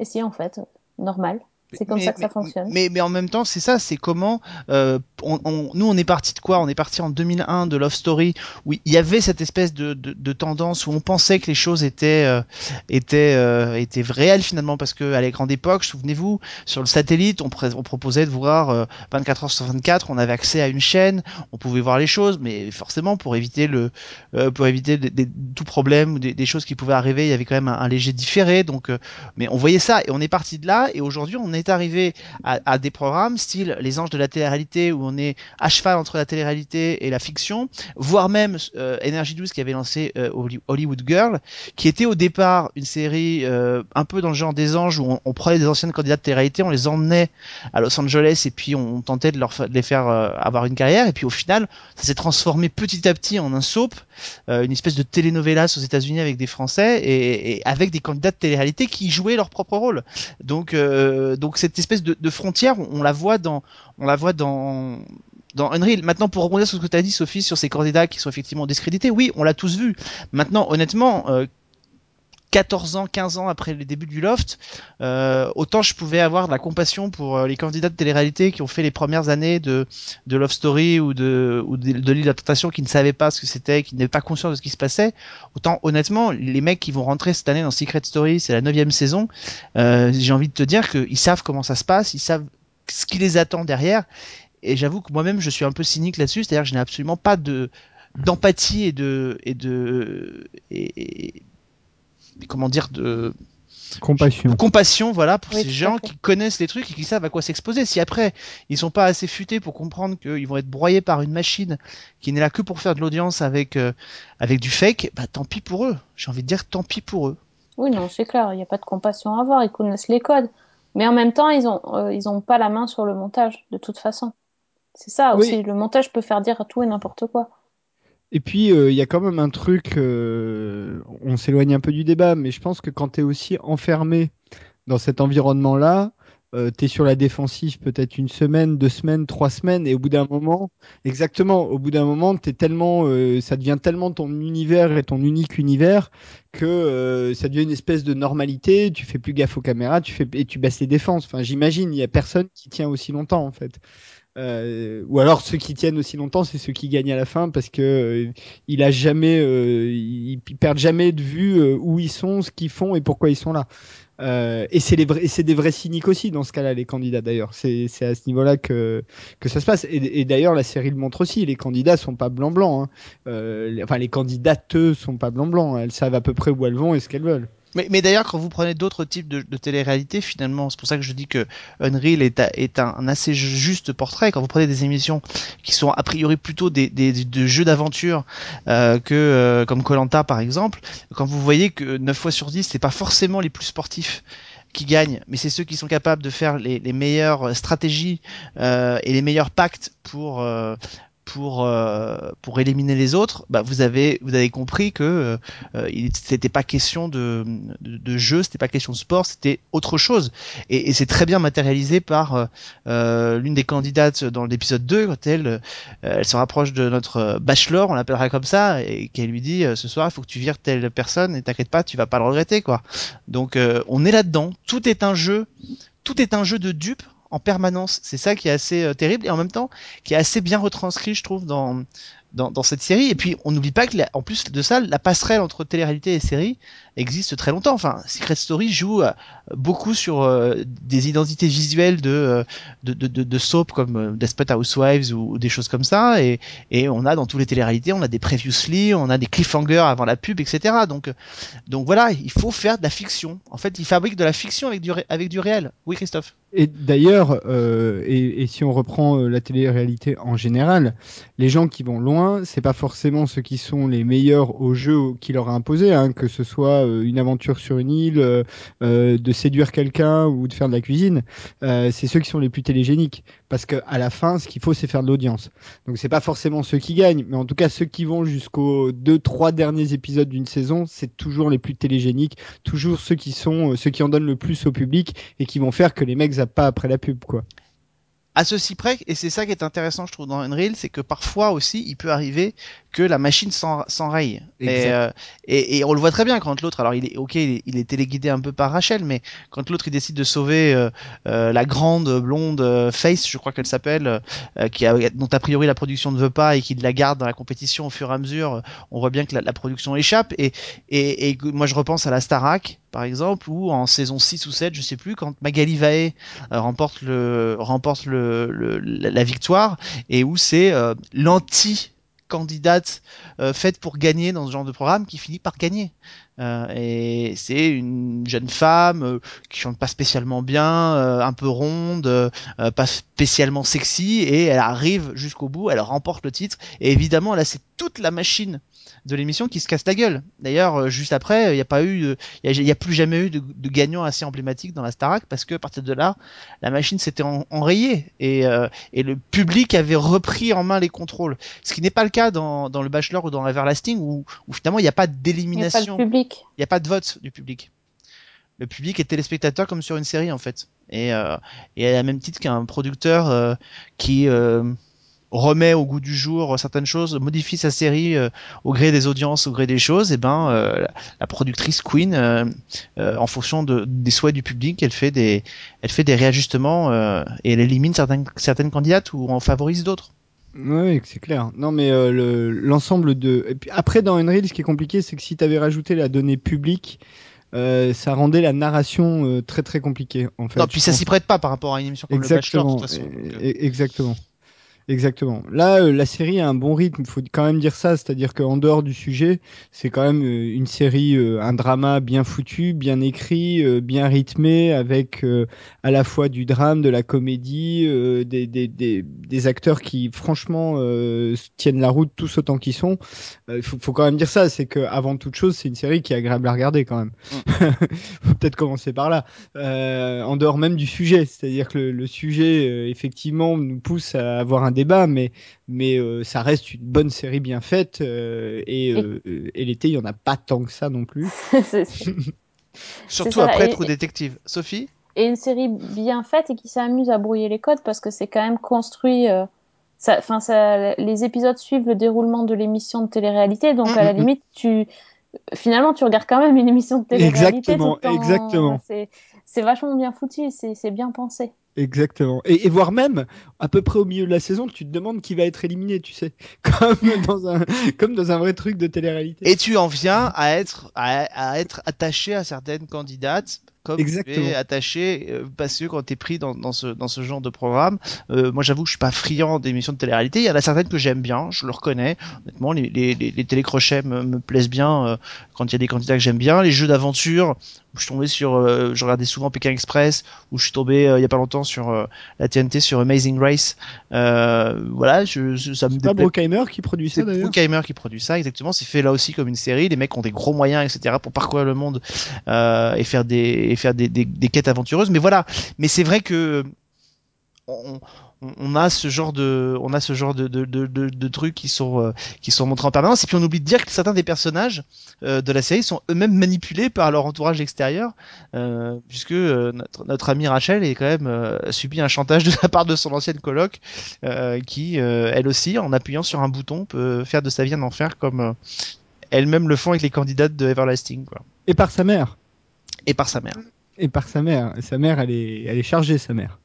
Et si, en fait, normal. C'est comme mais, ça que mais, ça fonctionne. Mais, mais en même temps, c'est ça, c'est comment... Euh, on, on, nous, on est parti de quoi ? On est parti en deux mille un de Love Story, où il y avait cette espèce de, de, de tendance où on pensait que les choses étaient, euh, étaient, euh, étaient réelles, finalement, parce qu'à la grande époque, souvenez-vous, sur le satellite, on, pr- on proposait de voir euh, vingt-quatre heures sur vingt-quatre, on avait accès à une chaîne, on pouvait voir les choses, mais forcément, pour éviter, le, euh, pour éviter des, des, tout problème, des, des choses qui pouvaient arriver, il y avait quand même un, un léger différé, donc, euh, mais on voyait ça, et on est parti de là, et aujourd'hui, on est arrivé à, à des programmes style les anges de la télé-réalité où on est à cheval entre la télé-réalité et la fiction, voire même euh, Energy douze qui avait lancé euh, Hollywood Girl, qui était au départ une série euh, un peu dans le genre des anges où on, on prenait des anciennes candidates de télé-réalité, on les emmenait à Los Angeles et puis on, on tentait de, leur fa- de les faire euh, avoir une carrière et puis au final ça s'est transformé petit à petit en un soap, euh, une espèce de telenovelas aux États-Unis avec des Français et, et avec des candidats de télé-réalité qui jouaient leur propre rôle. Donc euh, donc cette espèce de, de frontière, on, on la voit dans, on la voit dans, dans Unreal. Maintenant, pour rebondir sur ce que tu as dit, Sophie, sur ces candidats qui sont effectivement discrédités, oui, on l'a tous vu. Maintenant, honnêtement, euh, quatorze ans, quinze ans après le début du Loft, euh, autant je pouvais avoir de la compassion pour euh, les candidats de télé-réalité qui ont fait les premières années de, de Love Story ou de, ou de, de l'île de la Tentation, qui ne savaient pas ce que c'était, qui n'avaient pas conscience de ce qui se passait. Autant, honnêtement, les mecs qui vont rentrer cette année dans Secret Story, c'est la neuvième saison, euh, j'ai envie de te dire qu'ils savent comment ça se passe, ils savent ce qui les attend derrière. Et j'avoue que moi-même, je suis un peu cynique là-dessus, c'est-à-dire que je n'ai absolument pas de, d'empathie et de, et de, et, et comment dire, de compassion, de compassion voilà, pour oui, ces gens qui connaissent les trucs et qui savent à quoi s'exposer. Si après, ils sont pas assez futés pour comprendre qu'ils vont être broyés par une machine qui n'est là que pour faire de l'audience avec, euh, avec du fake, bah tant pis pour eux. J'ai envie de dire tant pis pour eux. Oui, non, c'est clair, il n'y a pas de compassion à avoir, ils connaissent les codes. Mais en même temps, ils ont, euh, ils ont pas la main sur le montage, de toute façon. C'est ça aussi, oui. Le montage peut faire dire tout et n'importe quoi. Et puis, il euh, y a quand même un truc, euh, on s'éloigne un peu du débat, mais je pense que quand tu es aussi enfermé dans cet environnement-là, euh, tu es sur la défensive peut-être une semaine, deux semaines, trois semaines, et au bout d'un moment, exactement, au bout d'un moment, t'es tellement, euh, ça devient tellement ton univers et ton unique univers que euh, ça devient une espèce de normalité, tu fais plus gaffe aux caméras tu fais, et tu baisses les défenses. Enfin, j'imagine, il n'y a personne qui tient aussi longtemps en fait. Euh, ou alors ceux qui tiennent aussi longtemps, c'est ceux qui gagnent à la fin parce que euh, il a jamais, euh, ils, ils perdent jamais de vue euh, où ils sont, ce qu'ils font et pourquoi ils sont là. Euh, et c'est les vrais, et c'est des vrais cyniques aussi dans ce cas-là les candidats d'ailleurs. C'est, c'est à ce niveau-là que que ça se passe. Et, et d'ailleurs la série le montre aussi. Les candidats sont pas blanc blanc. Hein. Euh, les, enfin les candidateux sont pas blanc blanc. Elles savent à peu près où elles vont et ce qu'elles veulent. Mais, mais d'ailleurs, quand vous prenez d'autres types de, de télé-réalité, finalement, c'est pour ça que je dis que Unreal est, à, est un, un assez juste portrait. Quand vous prenez des émissions qui sont a priori plutôt des, des, des jeux d'aventure euh, que euh, comme Koh-Lanta par exemple, quand vous voyez que neuf fois sur dix, c'est pas forcément les plus sportifs qui gagnent, mais c'est ceux qui sont capables de faire les, les meilleures stratégies euh, et les meilleurs pactes pour... Euh, pour euh, pour éliminer les autres, bah vous avez vous avez compris que euh, il, c'était pas question de, de de jeu, c'était pas question de sport, c'était autre chose. Et, et c'est très bien matérialisé par euh, l'une des candidates dans l'épisode deux, quand elle euh, elle se rapproche de notre Bachelor, on l'appellera comme ça, et qu'elle lui dit euh, ce soir il faut que tu vires telle personne et t'inquiète pas, tu vas pas le regretter, quoi. Donc euh, on est là-dedans, tout est un jeu, tout est un jeu de dupes en permanence. C'est ça qui est assez euh, terrible, et en même temps qui est assez bien retranscrit, je trouve, dans dans, dans cette série. Et puis on n'oublie pas que la, en plus de ça, la passerelle entre télé-réalité et série existe très longtemps. Enfin, Secret Story joue euh, beaucoup sur euh, des identités visuelles de euh, de, de de de soap comme euh, Desperate Housewives ou, ou des choses comme ça. Et et on a dans toutes les télé-réalités, on a des previously, on a des cliffhangers avant la pub, et cetera. Donc donc voilà, il faut faire de la fiction. En fait, ils fabriquent de la fiction avec du ré- avec du réel. Oui, Christophe. Et d'ailleurs, euh, et, et si on reprend euh, la télé-réalité en général, les gens qui vont loin, c'est pas forcément ceux qui sont les meilleurs au jeu qui leur a imposé, hein, que ce soit euh, une aventure sur une île, euh, euh, de séduire quelqu'un ou de faire de la cuisine. Euh, c'est ceux qui sont les plus télégéniques, parce que à la fin, ce qu'il faut, c'est faire de l'audience. Donc c'est pas forcément ceux qui gagnent, mais en tout cas ceux qui vont jusqu'aux deux, trois derniers épisodes d'une saison, c'est toujours les plus télégéniques, toujours ceux qui sont euh, ceux qui en donnent le plus au public et qui vont faire que les mecs pas après la pub, quoi. À ceci près, et c'est ça qui est intéressant, je trouve, dans Unreal, c'est que parfois aussi, il peut arriver que la machine s'en, s'enraye. Et, euh, et, et on le voit très bien quand l'autre, alors il est ok, il est, il est téléguidé un peu par Rachel, mais quand l'autre il décide de sauver euh, euh, la grande blonde euh, Face, je crois qu'elle s'appelle, euh, qui a, dont a priori la production ne veut pas et qui la garde dans la compétition au fur et à mesure, on voit bien que la, la production échappe. Et, et, et moi je repense à la Starac, par exemple, où en saison six ou sept, je sais plus, quand Magali Vaé euh, remporte le remporte le Le, la, la victoire, et où c'est euh, l'anti-candidate euh, faite pour gagner dans ce genre de programme qui finit par gagner. Euh, et c'est une jeune femme euh, qui chante pas spécialement bien, euh, un peu ronde, euh, pas spécialement sexy, et elle arrive jusqu'au bout, elle remporte le titre, et évidemment là c'est toute la machine de l'émission qui se casse la gueule. D'ailleurs euh, juste après, il n'y a pas eu, il n'y a, a plus jamais eu de, de gagnant assez emblématique dans la Starac, parce que à partir de là, la machine s'était en, enrayée et, euh, et le public avait repris en main les contrôles, ce qui n'est pas le cas dans, dans le Bachelor ou dans Everlasting, où, où finalement il n'y a pas d'élimination. Il n'y a pas de vote du public. Le public est téléspectateur comme sur une série, en fait. Et, euh, et à la même titre qu'un producteur euh, qui euh, remet au goût du jour certaines choses, modifie sa série euh, au gré des audiences, au gré des choses, et ben euh, la productrice Queen, euh, euh, en fonction de, des souhaits du public, elle fait des, elle fait des réajustements euh, et elle élimine certaines, certaines candidates ou en favorise d'autres. Oui, c'est clair. Non, mais euh, le, l'ensemble de. Et puis, après, dans Unreal, ce qui est compliqué, c'est que si tu avais rajouté la donnée publique, euh, ça rendait la narration euh, très très compliquée. En fait, non, puis ça s'y prête pas par rapport à une émission comme exactement, le Bachelor, de toute façon. Donc... Exactement. Exactement. Là, euh, la série a un bon rythme, il faut quand même dire ça, c'est-à-dire qu'en dehors du sujet, c'est quand même euh, une série, euh, un drama bien foutu, bien écrit, euh, bien rythmé, avec euh, à la fois du drame, de la comédie, euh, des, des, des, des acteurs qui, franchement, euh, tiennent la route tous autant qu'ils sont. Il euh, faut, faut quand même dire ça, c'est qu'avant toute chose, c'est une série qui est agréable à regarder quand même. Faut peut-être commencer par là. Euh, en dehors même du sujet, c'est-à-dire que le, le sujet, euh, effectivement, nous pousse à avoir un débat, mais mais euh, ça reste une bonne série bien faite, euh, et, euh, et... et l'été il y en a pas tant que ça non plus. C'est ça. Surtout après True Détective. Sophie, et une série bien faite et qui s'amuse à brouiller les codes, parce que c'est quand même construit, euh, ça, enfin ça, les épisodes suivent le déroulement de l'émission de télé-réalité, donc mmh, à la limite tu finalement tu regardes quand même une émission de télé-réalité. Exactement, tout en... exactement. C'est, c'est vachement bien foutu, c'est, c'est bien pensé. Exactement. Et, et voire même, à peu près au milieu de la saison, tu te demandes qui va être éliminé, tu sais. Comme dans un, comme dans un vrai truc de télé-réalité. Et tu en viens à être, à, à être attaché à certaines candidates, comme Exactement. Tu es attaché, euh, parce que quand t'es pris dans, dans ce, dans ce genre de programme, euh, moi j'avoue que je suis pas friand d'émissions de télé-réalité. Il y en a certaines que j'aime bien, je le reconnais. Honnêtement, les, les, les, les télécrochets me, me plaisent bien, euh, quand il y a des candidats que j'aime bien. Les jeux d'aventure, je suis tombé sur, euh, je regardais souvent Pékin Express, où je suis tombé euh, il y a pas longtemps sur euh, la T N T, sur Amazing Race. Euh, voilà, je, je, ça me. C'est déplaît. Pas Brockheimer qui produit ça, c'est d'ailleurs. Brockheimer qui produit ça, exactement. C'est fait là aussi comme une série. Les mecs ont des gros moyens, et cetera, pour parcourir le monde euh, et faire des et faire des, des, des quêtes aventureuses. Mais voilà. Mais c'est vrai que on, on a ce genre de, on a ce genre de, de, de, de, de trucs qui sont, euh, qui sont montrés en permanence. Et puis on oublie de dire que certains des personnages euh, de la série sont eux-mêmes manipulés par leur entourage extérieur, euh, puisque euh, notre, notre amie Rachel est quand même euh, subi un chantage de la part de son ancienne coloc, euh, qui, euh, elle aussi, en appuyant sur un bouton, peut faire de sa vie un enfer comme euh, elles-mêmes le font avec les candidates de Everlasting, quoi. Et par sa mère. Et par sa mère. Et par sa mère. Et sa mère, elle est, elle est chargée, sa mère.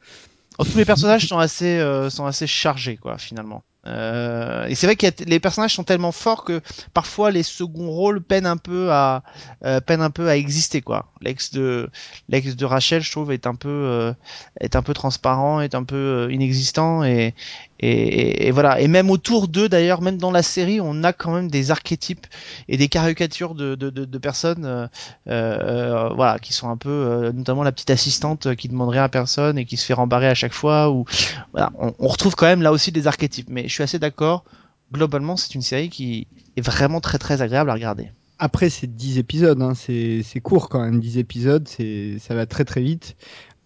Tous les personnages sont assez, euh, sont assez chargés, quoi, finalement. Euh, et c'est vrai que t- les personnages sont tellement forts que parfois les seconds rôles peinent un peu à, euh, peinent un peu à exister, quoi. L'ex de, l'ex de Rachel, je trouve, est un peu, euh, est un peu transparent, est un peu euh, inexistant, et, et, et, et voilà. Et même autour d'eux, d'ailleurs, même dans la série, on a quand même des archétypes et des caricatures de, de, de, de personnes, euh, euh, voilà, qui sont un peu, euh, notamment la petite assistante qui demande rien à personne et qui se fait rembarrer à chaque fois, ou, voilà. On, on retrouve quand même là aussi des archétypes, mais je suis assez d'accord. Globalement, c'est une série qui est vraiment très très agréable à regarder. Après, c'est dix épisodes, hein. c'est, c'est court quand même, dix épisodes, c'est, ça va très très vite.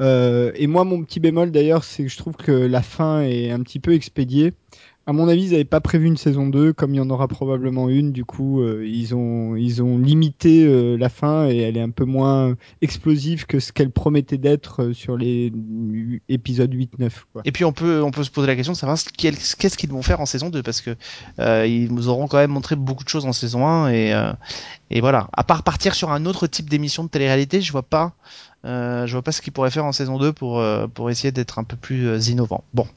Euh, et moi, mon petit bémol d'ailleurs, c'est que je trouve que la fin est un petit peu expédiée. À mon avis, ils n'avaient pas prévu une saison deux, comme il y en aura probablement une. Du coup, euh, ils, ont, ils ont limité euh, la fin, et elle est un peu moins explosive que ce qu'elle promettait d'être euh, sur les euh, épisodes huit neuf. Quoi. Et puis, on peut, on peut se poser la question de savoir ce qu'est, qu'est-ce qu'ils vont faire en saison deux, parce que euh, ils nous auront quand même montré beaucoup de choses en saison un. Et, euh, et voilà. À part partir sur un autre type d'émission de télé-réalité, je ne vois pas... Euh, je vois pas ce qu'ils pourraient faire en saison deux pour, euh, pour essayer d'être un peu plus euh, innovant. Bon.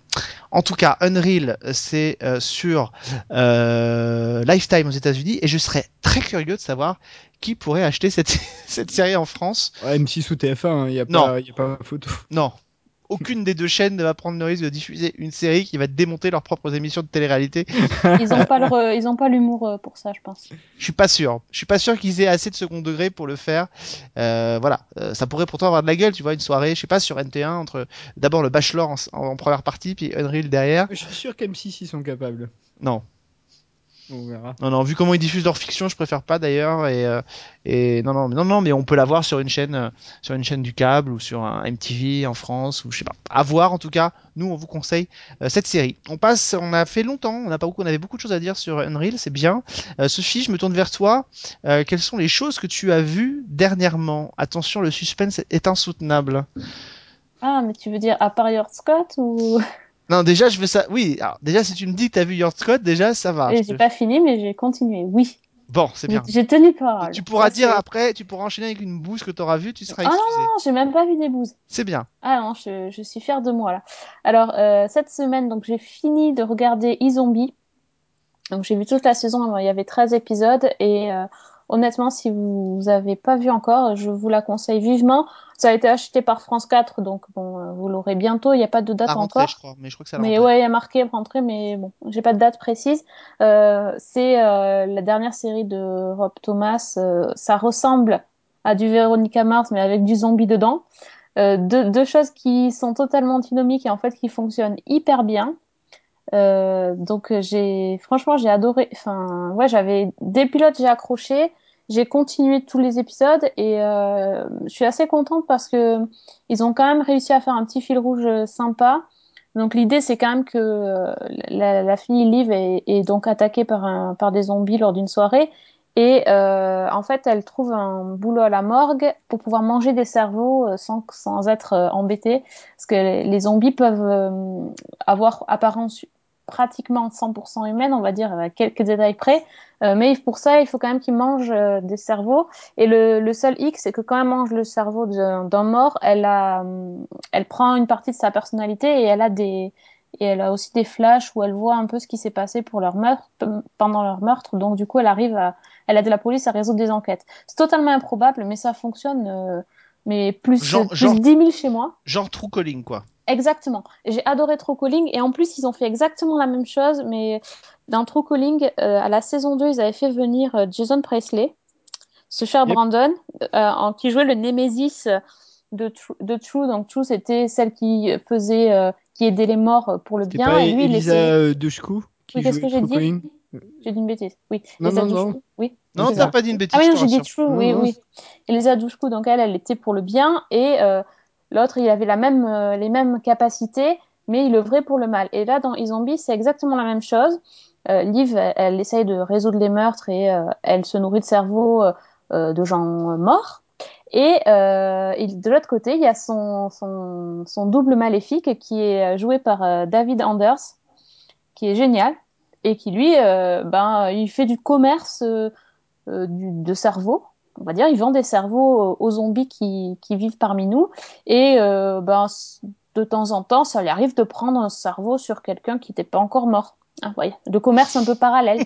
En tout cas, Unreal, c'est euh, sur euh, Lifetime aux États-Unis, et je serais très curieux de savoir qui pourrait acheter cette, cette série en France. Ouais, M six ou T F un, il n'y a pas de photo. Non. Aucune des deux chaînes ne va prendre le risque de diffuser une série qui va démonter leurs propres émissions de télé-réalité. Ils n'ont pas, leur, ils ont pas l'humour pour ça, je pense. Je suis pas sûr. Je suis pas sûr qu'ils aient assez de second degré pour le faire. Euh, voilà. Euh, ça pourrait pourtant avoir de la gueule, tu vois, une soirée, je sais pas, sur N T un, entre d'abord le Bachelor en, en première partie, puis Unreal derrière. Je suis sûr qu'M six, ils sont capables. Non. On verra. Non, non, vu comment ils diffusent leur fiction, je préfère pas d'ailleurs. Et, euh, et non, non, non, non, mais on peut la voir sur une chaîne, euh, sur une chaîne du câble, ou sur un M T V en France, ou je sais pas. À voir, en tout cas, nous on vous conseille euh, cette série. On passe, on a fait longtemps, on a pas beaucoup, on avait beaucoup de choses à dire sur Unreal, c'est bien. Euh, Sophie, je me tourne vers toi. Euh, quelles sont les choses que tu as vues dernièrement? Attention, le suspense est insoutenable. Ah, mais tu veux dire à part Yard Scott ou? Non, déjà, je veux ça. Oui, alors, déjà, si tu me dis que t'as vu Yard Scott, déjà, ça va. Et j'ai te... pas fini, mais j'ai continué, oui. Bon, c'est bien. J'ai tenu parole. Tu pourras dire que... après, tu pourras enchaîner avec une bouse que t'auras vue, tu seras excusé. Ah non, non, j'ai même pas vu des bouses. C'est bien. Ah non, je, je suis fière de moi, là. Alors, euh, cette semaine, donc, j'ai fini de regarder iZombie. Donc, j'ai vu toute la saison, il y avait treize épisodes, et euh, honnêtement, si vous avez pas vu encore, je vous la conseille vivement. Ça a été acheté par France quatre, donc bon, vous l'aurez bientôt. Il n'y a pas de date à rentrer, encore. Je crois, mais je crois que ça mais ouais, il y a marqué rentrée, mais bon, j'ai pas de date précise. Euh, c'est euh, la dernière série de Rob Thomas. Euh, ça ressemble à du Veronica Mars, mais avec du zombie dedans. Euh, deux, deux choses qui sont totalement antinomiques et en fait qui fonctionnent hyper bien. Euh, donc j'ai, franchement, j'ai adoré. Enfin, ouais, j'avais des pilotes, j'ai accroché. J'ai continué tous les épisodes et euh, je suis assez contente parce que ils ont quand même réussi à faire un petit fil rouge sympa. Donc l'idée, c'est quand même que euh, la, la fille Liv est, est donc attaquée par un, par des zombies lors d'une soirée et euh, en fait elle trouve un boulot à la morgue pour pouvoir manger des cerveaux sans sans être embêtée parce que les zombies peuvent euh, avoir apparence pratiquement cent pour cent humaine, on va dire, à quelques détails près. Euh, mais pour ça, il faut quand même qu'ils mangent euh, des cerveaux. Et le, le seul hic, c'est que quand elle mange le cerveau d'un, d'un mort, elle, a, elle prend une partie de sa personnalité et elle, a des, et elle a aussi des flashs où elle voit un peu ce qui s'est passé pour leur meurtre, pendant leur meurtre. Donc du coup, elle arrive à... Elle aide la police à résoudre des enquêtes. C'est totalement improbable, mais ça fonctionne... Euh, mais plus, genre, plus genre, dix mille chez moi. Genre True Calling, quoi. Exactement. J'ai adoré True Calling et en plus, ils ont fait exactement la même chose, mais dans True Calling, euh, à la saison deux, ils avaient fait venir euh, Jason Priestley, ce cher yep. Brandon, euh, en, qui jouait le Némésis de, de True. Donc True, c'était celle qui faisait, euh, qui aidait les morts pour le c'était bien. Pas et lui, Eliza euh, Dushku. Oui, qu'est-ce que j'ai dit Calling. J'ai dit une bêtise, oui. Non, Eliza non, Dushku. non. Oui. Non, t'as pas dit une bêtise. Ah oui, non, j'ai dit True, oui, non, oui. Eliza Dushku, donc elle, elle était pour le bien et... Euh, l'autre, il avait la même, euh, les mêmes capacités, mais il œuvrait pour le mal. Et là, dans iZombie, c'est exactement la même chose. Euh, Liv, elle, elle essaye de résoudre les meurtres et euh, elle se nourrit de cerveau euh, de gens morts. Et, euh, et de l'autre côté, il y a son, son, son double maléfique qui est joué par euh, David Anders, qui est génial, et qui lui, euh, ben, il fait du commerce euh, euh, du, de cerveau. On va dire, il vend des cerveaux aux zombies qui, qui vivent parmi nous. Et euh, ben, de temps en temps, ça lui arrive de prendre un cerveau sur quelqu'un qui n'était pas encore mort. Ah, ouais. Le commerce un peu parallèle.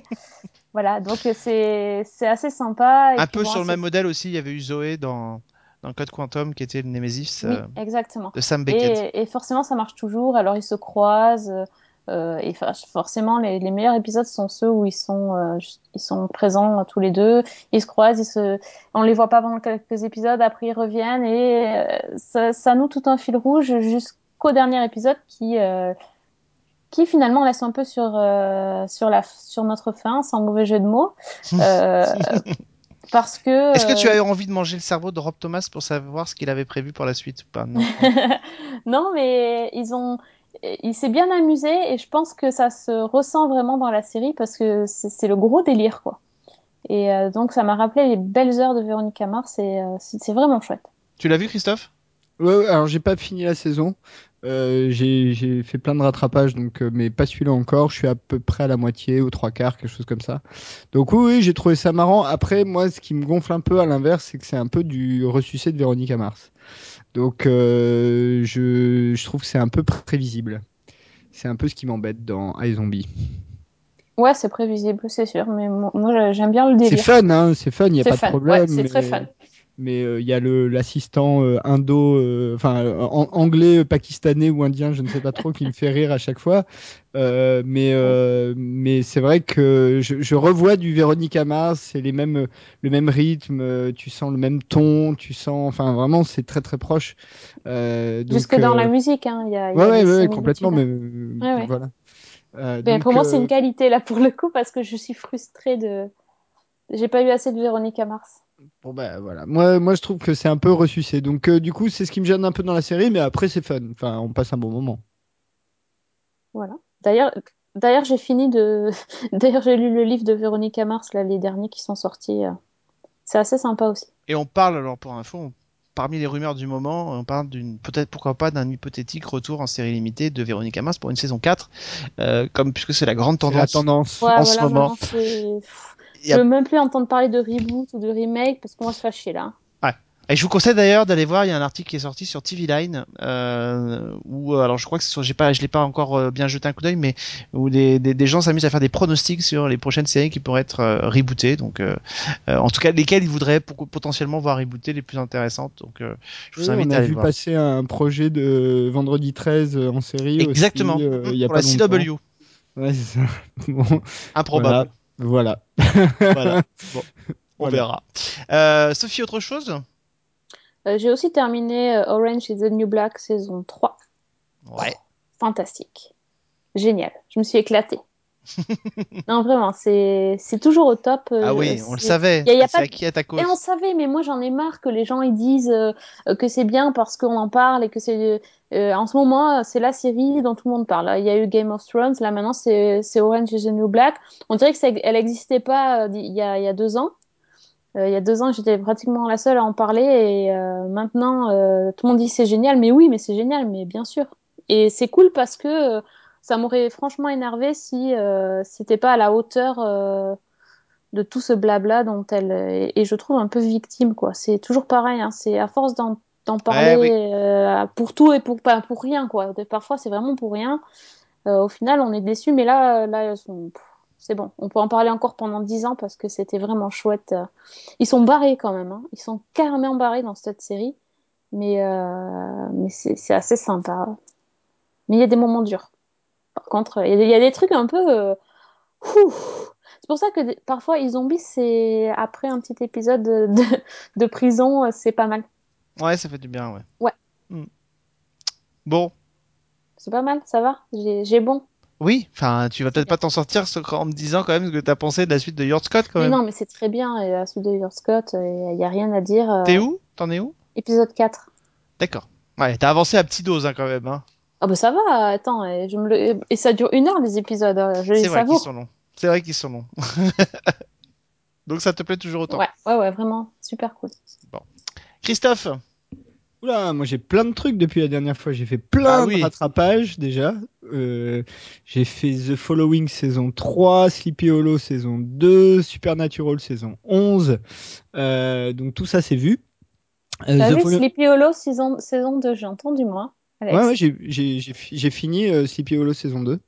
Voilà, donc c'est, c'est assez sympa. Et un peu bon, sur assez... le même modèle aussi, il y avait eu Zoé dans, dans Code Quantum qui était le Némésis oui, euh, de Sam Beckett. Et, et forcément, ça marche toujours. Alors, ils se croisent. Euh, et forcément, les, les meilleurs épisodes sont ceux où ils sont, euh, ils sont présents tous les deux. Ils se croisent, ils se... on ne les voit pas pendant quelques épisodes. Après, ils reviennent. Et euh, ça, ça noue tout un fil rouge jusqu'au dernier épisode qui... Euh, qui finalement laisse un peu sur, euh, sur, la, sur notre faim, sans mauvais jeu de mots. Euh, parce que, Est-ce que tu as eu envie de manger le cerveau de Rob Thomas pour savoir ce qu'il avait prévu pour la suite ou pas? Non, non, mais ils ont... il s'est bien amusé et je pense que ça se ressent vraiment dans la série parce que c'est, c'est le gros délire, quoi. Et euh, donc ça m'a rappelé les belles heures de Veronica Mars et euh, c'est, c'est vraiment chouette. Tu l'as vu, Christophe? Ouais, ouais, alors j'ai pas fini la saison. Euh, j'ai, j'ai fait plein de rattrapages, donc, euh, mais pas celui-là encore. Je suis à peu près à la moitié, aux trois quarts, quelque chose comme ça. Donc oui, oui, j'ai trouvé ça marrant. Après, moi, ce qui me gonfle un peu à l'inverse, c'est que c'est un peu du ressucé de Veronica Mars. Donc euh, je, je trouve que c'est un peu prévisible. C'est un peu ce qui m'embête dans iZombie. Ouais, c'est prévisible, c'est sûr. Mais moi, moi j'aime bien le délire. C'est fun, hein, c'est fun, il n'y a c'est pas fun. de problème. Ouais, c'est mais... très fun. Mais il euh, y a le, l'assistant euh, indo, euh, enfin euh, anglais, euh, pakistanais ou indien, je ne sais pas trop, qui me fait rire à chaque fois. Euh, mais euh, mais c'est vrai que je, je revois du Veronica Mars, c'est les mêmes le même rythme, tu sens le même ton, tu sens, enfin vraiment c'est très très proche. Euh, donc, Jusque euh, dans la musique, hein, il y a. Y ouais, a ouais, ouais complètement, mais euh, ouais, ouais. voilà. Euh, mais donc, pour moi euh... c'est une qualité là pour le coup parce que je suis frustrée de, j'ai pas eu assez de Veronica Mars. Bon ben voilà, moi, moi je trouve que c'est un peu ressucé, donc euh, du coup c'est ce qui me gêne un peu dans la série, mais après c'est fun, enfin on passe un bon moment. Voilà, d'ailleurs, d'ailleurs j'ai fini de... d'ailleurs j'ai lu le livre de Veronica Mars, là, les derniers qui sont sortis, euh... c'est assez sympa aussi. Et on parle alors pour info, on... parmi les rumeurs du moment, on parle d'une, peut-être pourquoi pas d'un hypothétique retour en série limitée de Veronica Mars pour une saison quatre, euh, comme, puisque c'est la grande tendance, la tendance ouais, en voilà, ce moment. Je veux même plus entendre parler de reboot ou de remake parce qu'on va se fâcher là. Ouais. Et je vous conseille d'ailleurs d'aller voir, il y a un article qui est sorti sur T V Line euh, où, alors je crois que c'est sur, j'ai pas, je l'ai pas encore bien jeté un coup d'œil, mais où des, des, des gens s'amusent à faire des pronostics sur les prochaines séries qui pourraient être euh, rebootées. Donc, euh, euh, en tout cas, lesquelles ils voudraient pour, potentiellement voir rebootées, les plus intéressantes. Donc, euh, je vous oui, invite à aller voir. On a vu passer un projet de Vendredi treize en série. Exactement. Aussi, euh, mmh, y a pour pas la longtemps. C W. Ouais, c'est ça. Bon. Improbable. Voilà. Voilà. Voilà. Bon, on voilà. verra. Euh, Sophie, autre chose ? euh, J'ai aussi terminé euh, Orange is the New Black saison trois. Ouais. Fantastique. Génial. Je me suis éclatée. Non, vraiment, c'est... c'est toujours au top. Euh, ah oui, on c'est... le savait. Y a, y a c'est pas... acquis à ta cause. Et on savait, mais moi j'en ai marre que les gens ils disent euh, que c'est bien parce qu'on en parle et que c'est. Euh, en ce moment, c'est la série dont tout le monde parle. Il y a eu Game of Thrones, là maintenant c'est, c'est Orange is the New Black. On dirait qu'elle n'existait pas euh, il, y a, il y a deux ans. Euh, il y a deux ans, j'étais pratiquement la seule à en parler et euh, maintenant euh, tout le monde dit c'est génial, mais oui, mais c'est génial, mais bien sûr. Et c'est cool parce que. Euh, Ça m'aurait franchement énervé si euh, c'était pas à la hauteur euh, de tout ce blabla dont elle est, et je trouve un peu victime, quoi. C'est toujours pareil, hein. C'est à force d'en, d'en parler ouais, oui. euh, pour tout et pour pas pour rien, quoi. Parfois c'est vraiment pour rien. Euh, au final, on est déçu, mais là, là, c'est bon. On peut en parler encore pendant dix ans parce que c'était vraiment chouette. Ils sont barrés quand même, hein. Ils sont carrément barrés dans cette série, mais euh, mais c'est, c'est assez sympa. Mais il y a des moments durs. Par contre, il y, y a des trucs un peu... Euh, c'est pour ça que d- parfois, iZombie, c'est après un petit épisode de, de, de prison, c'est pas mal. Ouais, ça fait du bien, ouais. Ouais. Mm. Bon. C'est pas mal, ça va. J'ai, j'ai bon. Oui, enfin, tu vas peut-être pas t'en sortir en me disant quand même ce que t'as pensé de la suite de Yard Scott, quand même. Mais non, mais c'est très bien, la suite de Yard Scott, il n'y a rien à dire. Euh... T'es où ? T'en es où ? Épisode quatre. D'accord. Ouais, t'as avancé à petite dose, hein, quand même, hein. Ah bah ça va, attends, et, je me le... et ça dure une heure les épisodes, je les savoure. C'est vrai qu'ils sont longs. C'est vrai qu'ils sont longs. Donc ça te plaît toujours autant. Ouais, ouais, ouais, vraiment, super cool. Bon, Christophe. Oula, moi j'ai plein de trucs depuis la dernière fois. J'ai fait plein ah, de oui. rattrapages déjà. Euh, j'ai fait The Following saison trois, Sleepy Hollow saison deux, Supernatural saison onze. Euh, donc tout ça c'est vu. Euh, T'as The vu Follow... Sleepy Hollow saison, saison deux, j'ai entendu moi. Alex. Ouais, ouais, j'ai, j'ai, j'ai, j'ai fini euh, Sleepy Hollow saison deux.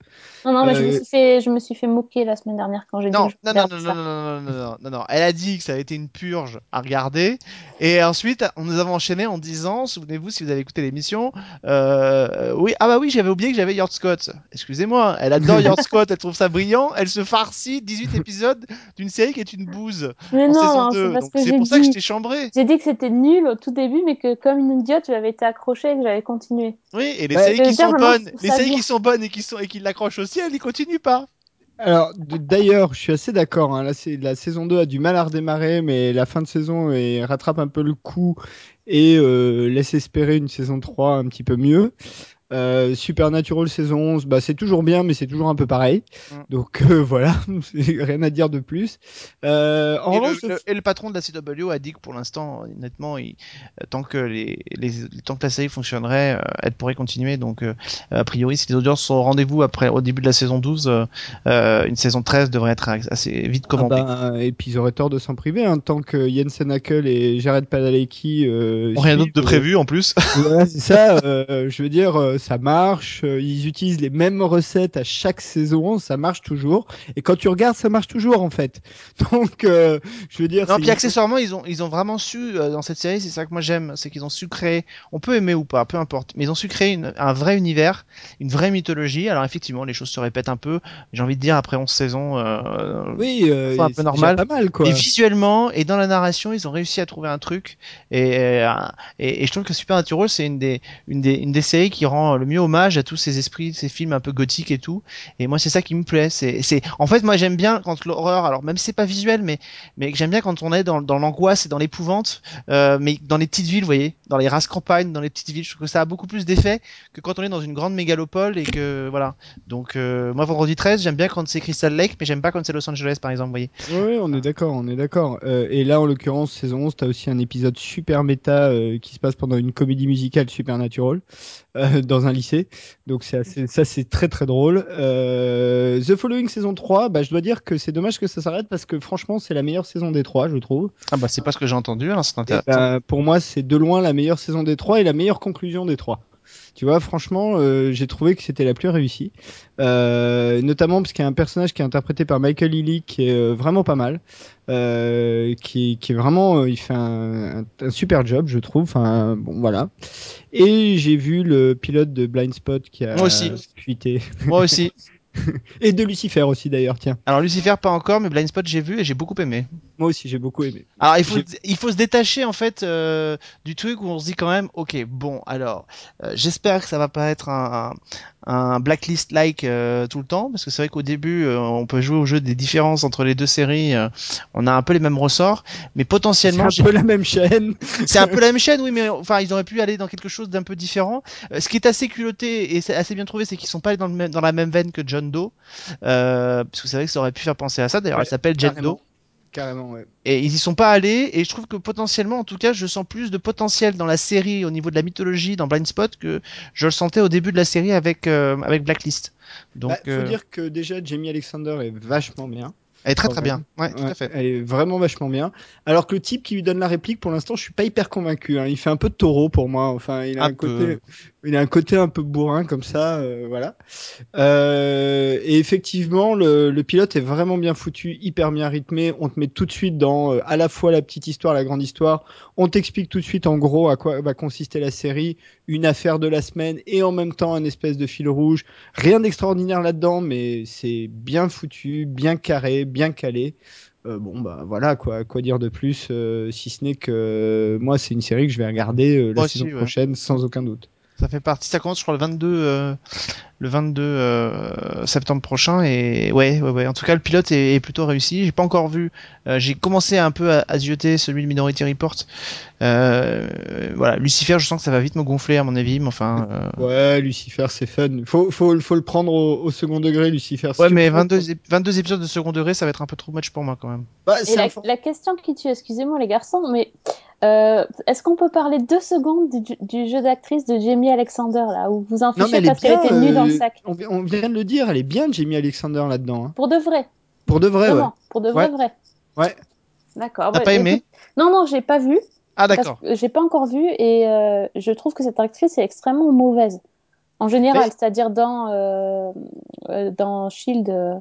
Non, non, mais euh... je, me suis fait, je me suis fait moquer la semaine dernière quand j'ai non, dit que non, je non, non, non, non, non, non, non, non, elle a dit que ça a été une purge à regarder. Et ensuite, on nous avons enchaîné en disant, souvenez-vous si vous avez écouté l'émission, euh, oui, ah bah oui, j'avais oublié que j'avais Yard Scott. Excusez-moi, elle adore Yard Scott, elle trouve ça brillant, elle se farcit dix-huit épisodes d'une série qui est une bouse. Mais en non, saison deux. C'est, parce Donc, que c'est pour dit... ça que je t'ai chambré. J'ai dit que c'était nul au tout début, mais que comme une idiote, j'avais été accrochée et que j'avais continué. Oui, et les ouais, séries qui sont bonnes, les séries qui sont bonnes et qui sont et qui l'accrochent au ciel, ils continuent pas. Alors d- d'ailleurs, je suis assez d'accord. Hein, la, la saison deux a du mal à redémarrer, mais la fin de saison elle rattrape un peu le coup et euh, laisse espérer une saison trois un petit peu mieux. Euh, Supernatural saison onze, bah, c'est toujours bien, mais c'est toujours un peu pareil. Mm. Donc euh, voilà, rien à dire de plus. Euh, en et, revanche, le, le, et le patron de la C W a dit que pour l'instant, honnêtement, il, tant, que les, les, tant que la série fonctionnerait, euh, elle pourrait continuer. Donc euh, a priori, si les audiences sont au rendez-vous après, au début de la saison douze, euh, une saison treize devrait être assez vite commandée. Ah bah, et puis ils auraient tort de s'en priver, hein, tant que Jensen Ackles et Jared Padalecki. Euh, rien d'autre de prévu euh, en plus. Voilà, c'est ça, euh, je veux dire. Euh, ça marche, ils utilisent les mêmes recettes à chaque saison, ça marche toujours. Et quand tu regardes, ça marche toujours en fait. Donc, euh, je veux dire. Non, puis accessoirement, ils ont ils ont vraiment su euh, dans cette série, c'est ça que moi j'aime, c'est qu'ils ont su créer. On peut aimer ou pas, peu importe, mais ils ont su créer une, un vrai univers, une vraie mythologie. Alors effectivement, les choses se répètent un peu. J'ai envie de dire après onze saisons, euh, oui, euh, un peu normal. Pas mal quoi. Et visuellement et dans la narration, ils ont réussi à trouver un truc. Et et, et, et je trouve que Supernatural, c'est une des une des une des séries qui rend le mieux hommage à tous ces esprits, ces films un peu gothiques et tout. Et moi, c'est ça qui me plaît. C'est, c'est, en fait, moi, j'aime bien quand l'horreur, alors même si c'est pas visuel, mais, mais j'aime bien quand on est dans, dans l'angoisse et dans l'épouvante, euh, mais dans les petites villes, vous voyez, dans les races campagnes, dans les petites villes, je trouve que ça a beaucoup plus d'effet que quand on est dans une grande mégalopole et que, voilà. Donc, euh, moi, Vendredi treize, j'aime bien quand c'est Crystal Lake, mais j'aime pas quand c'est Los Angeles, par exemple, vous voyez. Oui, on est d'accord, on est d'accord. Euh, et là, en l'occurrence, saison onze, t'as aussi un épisode super méta, euh, qui se passe pendant une comédie musicale Supernatural, euh, dans un lycée, donc c'est assez, ça c'est très très drôle. Euh, The Following saison trois, bah, je dois dire que c'est dommage que ça s'arrête parce que franchement c'est la meilleure saison des trois je trouve. Ah bah c'est pas ce que j'ai entendu, alors c'est intéressant. Bah, pour moi c'est de loin la meilleure saison des trois et la meilleure conclusion des trois. Tu vois, franchement, euh, j'ai trouvé que c'était la plus réussie, euh, notamment parce qu'il y a un personnage qui est interprété par Michael Ealy qui est euh, vraiment pas mal, euh, qui, qui est vraiment, euh, il fait un, un, un super job, je trouve. Enfin, bon, voilà. Et j'ai vu le pilote de Blindspot qui a fuité. Moi aussi. Et de Lucifer aussi d'ailleurs, tiens. Alors Lucifer pas encore, mais Blindspot j'ai vu et j'ai beaucoup aimé. Moi aussi j'ai beaucoup aimé. Alors il faut j'ai... il faut se détacher en fait euh, du truc où on se dit quand même ok bon alors euh, j'espère que ça va pas être un, un, un blacklist like euh, tout le temps parce que c'est vrai qu'au début euh, on peut jouer au jeu des différences entre les deux séries, euh, on a un peu les mêmes ressorts, mais potentiellement c'est un j'ai... peu la même chaîne. C'est un peu la même chaîne oui, mais enfin ils auraient pu aller dans quelque chose d'un peu différent. Euh, ce qui est assez culotté et assez bien trouvé c'est qu'ils sont pas dans le même, dans la même veine que John Doe, euh, parce que c'est vrai que ça aurait pu faire penser à ça. D'ailleurs, ouais, elle s'appelle Jane Doe. Carrément, ouais. Et ils y sont pas allés. Et je trouve que potentiellement, en tout cas, je sens plus de potentiel dans la série au niveau de la mythologie dans Blindspot que je le sentais au début de la série avec euh, avec Blacklist. Donc, bah, faut euh... dire que déjà Jamie Alexander est vachement bien. Elle est très très bien. Ouais, ouais, tout à fait. Elle est vraiment vachement bien. Alors que le type qui lui donne la réplique, pour l'instant, je suis pas hyper convaincu. Hein. Il fait un peu de taureau pour moi. Enfin, il a un, un côté, il a un côté un peu bourrin comme ça, euh, voilà. Euh, et effectivement, le, le pilote est vraiment bien foutu, hyper bien rythmé. On te met tout de suite dans euh, à la fois la petite histoire, la grande histoire. On t'explique tout de suite en gros à quoi va consister la série, une affaire de la semaine et en même temps un espèce de fil rouge. Rien d'extraordinaire là-dedans, mais c'est bien foutu, bien carré, bien calé. Euh, bon bah voilà quoi, quoi dire de plus euh, si ce n'est que euh, moi c'est une série que je vais regarder euh, la moi saison aussi, ouais. prochaine sans aucun doute. Ça fait partie, ça commence je crois le vingt-deux, euh, le vingt-deux euh, septembre prochain et ouais, ouais, ouais. En tout cas, le pilote est, est plutôt réussi. J'ai pas encore vu. Euh, j'ai commencé un peu à, à zioter celui de Minority Report. Euh, voilà, Lucifer, je sens que ça va vite me gonfler à mon avis, mais enfin. Euh... Ouais, Lucifer, c'est fun. Faut, faut, faut le prendre au, au second degré, Lucifer. Ouais, mais vingt-deux, vingt-deux épisodes de second degré, ça va être un peu trop much pour moi quand même. Bah, et la, la question qui tue, excusez-moi les garçons, mais. Euh, est-ce qu'on peut parler deux secondes du, du jeu d'actrice de Jamie Alexander là où vous en fichez parce qu'elle était nue dans le sac? On, on vient de le dire, elle est bien Jamie Alexander là-dedans. Hein. Pour de vrai. Pour de vrai. Vraiment, ouais. Pour de vrai, ouais. vrai. Ouais. D'accord. T'as bah, pas aimé? Écoute, non, non, j'ai pas vu. Ah d'accord. J'ai pas encore vu et euh, je trouve que cette actrice est extrêmement mauvaise en général, mais... c'est-à-dire dans euh, euh, dans Shield euh,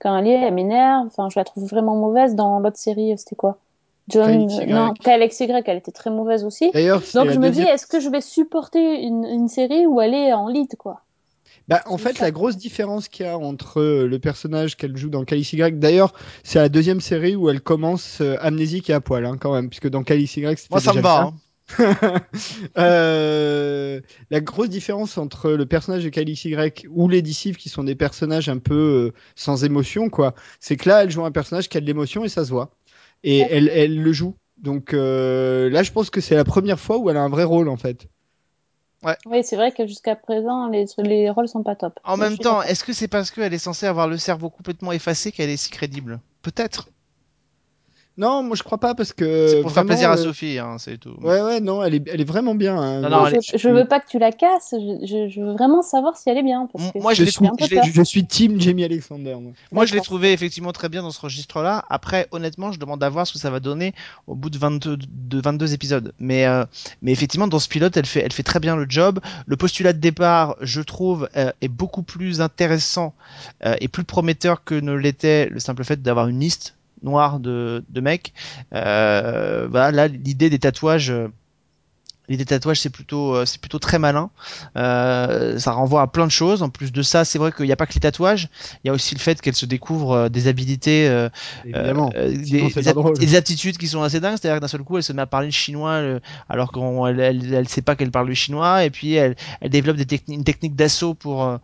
quand elle est, elle m'énerve. Enfin, je la trouve vraiment mauvaise dans l'autre série. C'était quoi? John, non, K L X Y, elle était très mauvaise aussi. D'ailleurs, donc je me deuxième... dis, est-ce que je vais supporter une, une série où elle est en lead, quoi? Bah, en fait, ça. La grosse différence qu'il y a entre le personnage qu'elle joue dans K L X Y, d'ailleurs, c'est la deuxième série où elle commence euh, amnésique et à poil, hein, quand même, puisque dans K L X Y, c'était moi, ça me va. euh, la grosse différence entre le personnage de K L X Y ou les disciples qui sont des personnages un peu euh, sans émotion, quoi, c'est que là, elle joue un personnage qui a de l'émotion et ça se voit. Et ouais. elle, elle le joue. Donc euh, là, je pense que c'est la première fois où elle a un vrai rôle, en fait. Ouais. Oui, c'est vrai que jusqu'à présent, les, les rôles sont pas top. En même temps, est-ce que c'est parce qu'elle est censée avoir le cerveau complètement effacé qu'elle est si crédible? Peut-être. Non, moi je crois pas parce que. C'est pour vraiment, faire plaisir à Sophie, hein, c'est tout. Ouais, ouais, non, elle est, elle est vraiment bien. Hein. Non, non, je, est... je veux pas que tu la casses, je, je, je veux vraiment savoir si elle est bien. Parce que moi je, je, suis, je, je suis team Jamie Alexander. Moi, moi je l'ai trouvé effectivement très bien dans ce registre-là. Après, honnêtement, je demande à voir ce que ça va donner au bout de vingt-deux, de vingt-deux épisodes. Mais, euh, mais effectivement, dans ce pilote, elle fait, elle fait très bien le job. Le postulat de départ, je trouve, euh, est beaucoup plus intéressant euh, et plus prometteur que ne l'était le simple fait d'avoir une liste noir de, de mec. Euh, voilà, là, l'idée des tatouages, euh, l'idée des tatouages, c'est plutôt, euh, c'est plutôt très malin. Euh, ça renvoie à plein de choses. En plus de ça, c'est vrai qu'il n'y a pas que les tatouages. Il y a aussi le fait qu'elle se découvre euh, des habilités, euh, Évidemment. Euh, des, des, a- des aptitudes qui sont assez dingues. C'est-à-dire que d'un seul coup, elle se met à parler le chinois, euh, alors qu'elle, elle, elle sait pas qu'elle parle le chinois. Et puis, elle, elle développe des techni- une technique d'assaut pour, euh,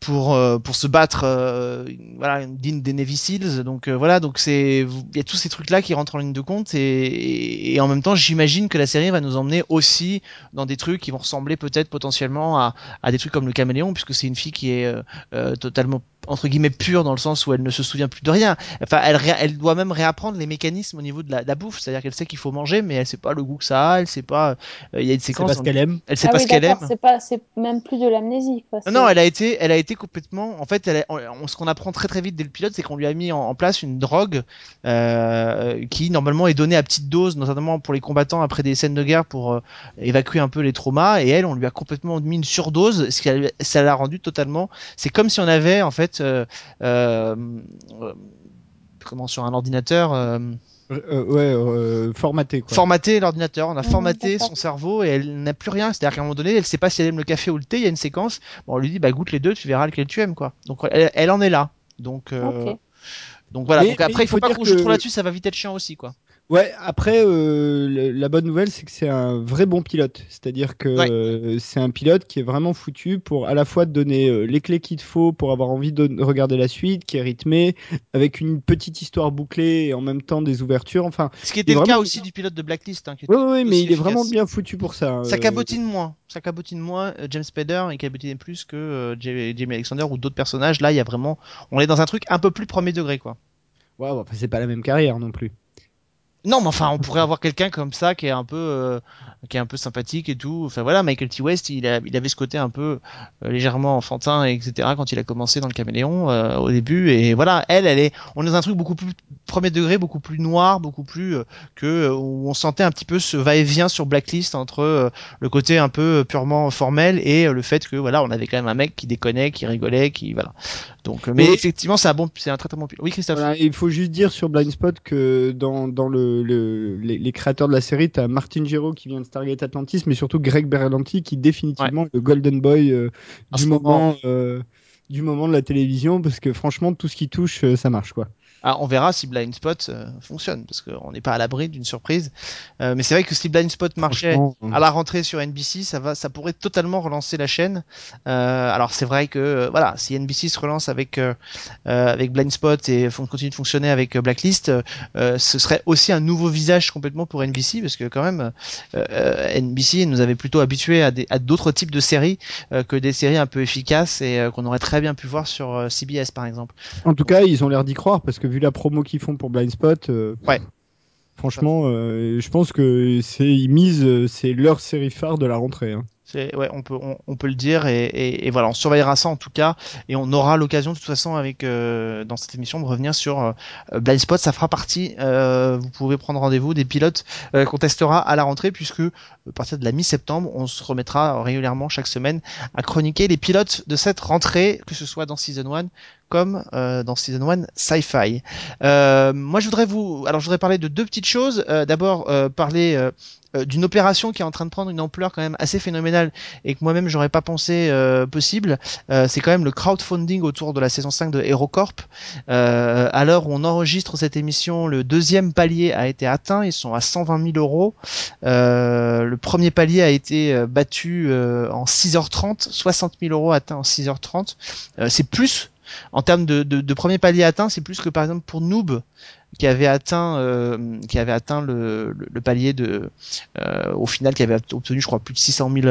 pour euh, pour se battre euh, voilà digne des Navy Seals, donc euh, voilà donc c'est il y a tous ces trucs là qui rentrent en ligne de compte et, et et en même temps j'imagine que la série va nous emmener aussi dans des trucs qui vont ressembler peut-être potentiellement à à des trucs comme le caméléon, puisque c'est une fille qui est euh, euh, totalement entre guillemets pure, dans le sens où elle ne se souvient plus de rien. Enfin, elle, ré- elle doit même réapprendre les mécanismes au niveau de la, de la bouffe, c'est-à-dire qu'elle sait qu'il faut manger, mais elle sait pas le goût que ça a, elle sait pas. Il euh, y a une séquence. C'est pas ce qu'elle aime. Elle sait ah pas oui, ce qu'elle aime. C'est pas, c'est même plus de l'amnésie. Quoi. Non, elle a été, elle a été complètement. En fait, elle a, on, ce qu'on apprend très très vite dès le pilote, c'est qu'on lui a mis en, en place une drogue euh, qui normalement est donnée à petite dose, notamment pour les combattants après des scènes de guerre pour euh, évacuer un peu les traumas. Et elle, on lui a complètement mis une surdose, ce qui a, ça l'a rendue totalement. C'est comme si on avait en fait. Euh, euh, euh, comment sur un ordinateur euh, euh, ouais, euh, formaté quoi. Formaté l'ordinateur, on a mmh, formaté son cerveau et elle n'a plus rien, c'est-à-dire qu'à un moment donné elle sait pas si elle aime le café ou le thé, il y a une séquence bon, on lui dit bah goûte les deux, tu verras lequel tu aimes quoi. Donc elle, elle en est là, donc, euh, okay. donc voilà, mais, donc, après il faut, faut pas qu'on joue trop là-dessus, ça va vite être chiant aussi quoi. Ouais, après euh, le, la bonne nouvelle c'est que c'est un vrai bon pilote, c'est-à-dire que ouais. euh, c'est un pilote qui est vraiment foutu pour à la fois te donner euh, les clés qu'il te faut pour avoir envie de regarder la suite, qui est rythmée avec une petite histoire bouclée et en même temps des ouvertures, enfin ce qui était le cas aussi bien. Du pilote de Blacklist hein, qui était ouais, ouais, mais il efficace. Est vraiment bien foutu pour ça. Euh... Ça cabotine moins, ça cabotine moins euh, James Spader il cabotinait plus que euh, Jamie Alexander ou d'autres personnages, là il y a vraiment on est dans un truc un peu plus premier degré quoi. Ouais, wow, c'est pas la même carrière non plus. Non, mais enfin, on pourrait avoir quelqu'un comme ça qui est un peu, euh, qui est un peu sympathique et tout. Enfin voilà, Michael T. West, il, a, il avait ce côté un peu euh, légèrement enfantin, et cetera. Quand il a commencé dans le Caméléon euh, au début, et voilà, elle, elle est, on est dans un truc beaucoup plus premier degré, beaucoup plus noir, beaucoup plus euh, que euh, où on sentait un petit peu ce va-et-vient sur Blacklist entre euh, le côté un peu purement formel et euh, le fait que voilà, on avait quand même un mec qui déconnait, qui rigolait, qui voilà. Donc, mais oui. Effectivement, c'est un bon, c'est un très très bon. Oui, Christophe. Voilà, il faut juste dire sur Blindspot que dans dans le Le, les, les créateurs de la série, t'as Martin Gero qui vient de Stargate Atlantis, mais surtout Greg Berlanti qui définitivement ouais. est le golden boy euh, du moment, moment. Euh, du moment de la télévision, parce que franchement tout ce qui touche euh, ça marche quoi. Ah, on verra si Blindspot euh, fonctionne, parce qu'on n'est pas à l'abri d'une surprise. Euh, mais c'est vrai que si Blindspot marchait à la rentrée sur N B C, ça va, ça pourrait totalement relancer la chaîne. Euh, alors c'est vrai que euh, voilà, si N B C se relance avec euh, avec Blindspot et font, continue de fonctionner avec euh, Blacklist, euh, ce serait aussi un nouveau visage complètement pour N B C, parce que quand même euh, N B C nous avait plutôt habitués à, des, à d'autres types de séries euh, que des séries un peu efficaces et euh, qu'on aurait très bien pu voir sur euh, C B S par exemple. En tout cas, ils ont l'air d'y croire, parce que vu la promo qu'ils font pour Blindspot, euh, ouais. franchement, euh, je pense que c'est, ils misent, c'est leur série phare de la rentrée. Hein. C'est, ouais, on peut, on, on peut le dire, et, et, et voilà, on surveillera ça en tout cas, et on aura l'occasion de toute façon avec euh, dans cette émission de revenir sur euh, Blindspot. Ça fera partie. Euh, vous pouvez prendre rendez-vous des pilotes euh, qu'on testera à la rentrée, puisque à partir de la mi-septembre, on se remettra régulièrement chaque semaine à chroniquer les pilotes de cette rentrée, que ce soit dans Season un comme euh, dans Season un Sci-Fi. Euh, moi, je voudrais vous, alors je voudrais parler de deux petites choses. Euh, d'abord, euh, parler euh, d'une opération qui est en train de prendre une ampleur quand même assez phénoménale et que moi-même j'aurais pas pensé euh, possible. Euh, c'est quand même le crowdfunding autour de la saison cinq de HeroCorp. Euh, à l'heure où on enregistre cette émission, le deuxième palier a été atteint. Ils sont à cent vingt mille euros. Euh, le premier palier a été battu euh, en six heures trente. soixante mille euros atteints en six heures trente. Euh, c'est plus. En termes de, de, de premier palier atteint, c'est plus que par exemple pour Noob qui avait atteint, euh, qui avait atteint le, le, le palier de, euh, au final, qui avait obtenu, je crois, plus de six cent mille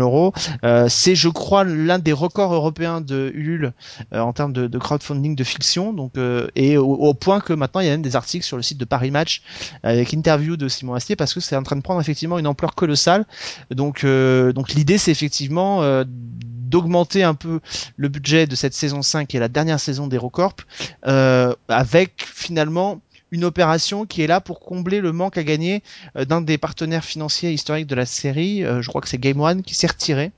euros. Euh, c'est, je crois, l'un des records européens de Ulule euh, en termes de, de crowdfunding de fiction. Donc, euh, et au, au point que maintenant, il y a même des articles sur le site de Paris Match avec interview de Simon Astier, parce que c'est en train de prendre effectivement une ampleur colossale. Donc, euh, donc l'idée, c'est effectivement euh, d'augmenter un peu le budget de cette saison cinq, qui est la dernière saison d'HeroCorp, euh, avec finalement une opération qui est là pour combler le manque à gagner euh, d'un des partenaires financiers historiques de la série. Euh, je crois que c'est Game One qui s'est retiré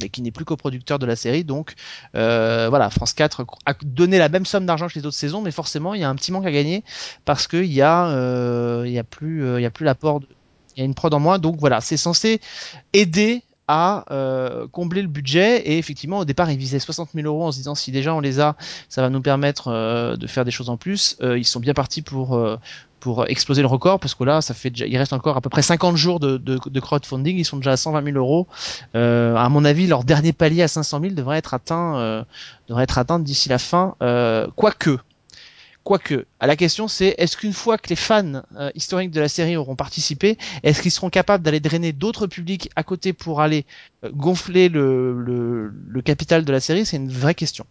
et qui n'est plus coproducteur de la série, donc euh, voilà, France quatre a donné la même somme d'argent que les autres saisons, mais forcément il y a un petit manque à gagner parce que il y a euh, il y a plus euh, il y a plus l'apport de... il y a une prod en moins, donc voilà, c'est censé aider à euh, combler le budget. Et effectivement au départ ils visaient soixante mille euros en se disant si déjà on les a, ça va nous permettre euh, de faire des choses en plus. Euh, ils sont bien partis pour euh, pour exploser le record, parce que là ça fait déjà, il reste encore à peu près cinquante jours de, de, de crowdfunding, ils sont déjà à cent vingt mille euros. Euh, à mon avis leur dernier palier à cinq cent mille devrait être atteint euh, devrait être atteint d'ici la fin. Euh, quoique Quoique, la question c'est, est-ce qu'une fois que les fans euh, historiques de la série auront participé, est-ce qu'ils seront capables d'aller drainer d'autres publics à côté pour aller euh, gonfler le, le, le capital de la série? C'est une vraie question.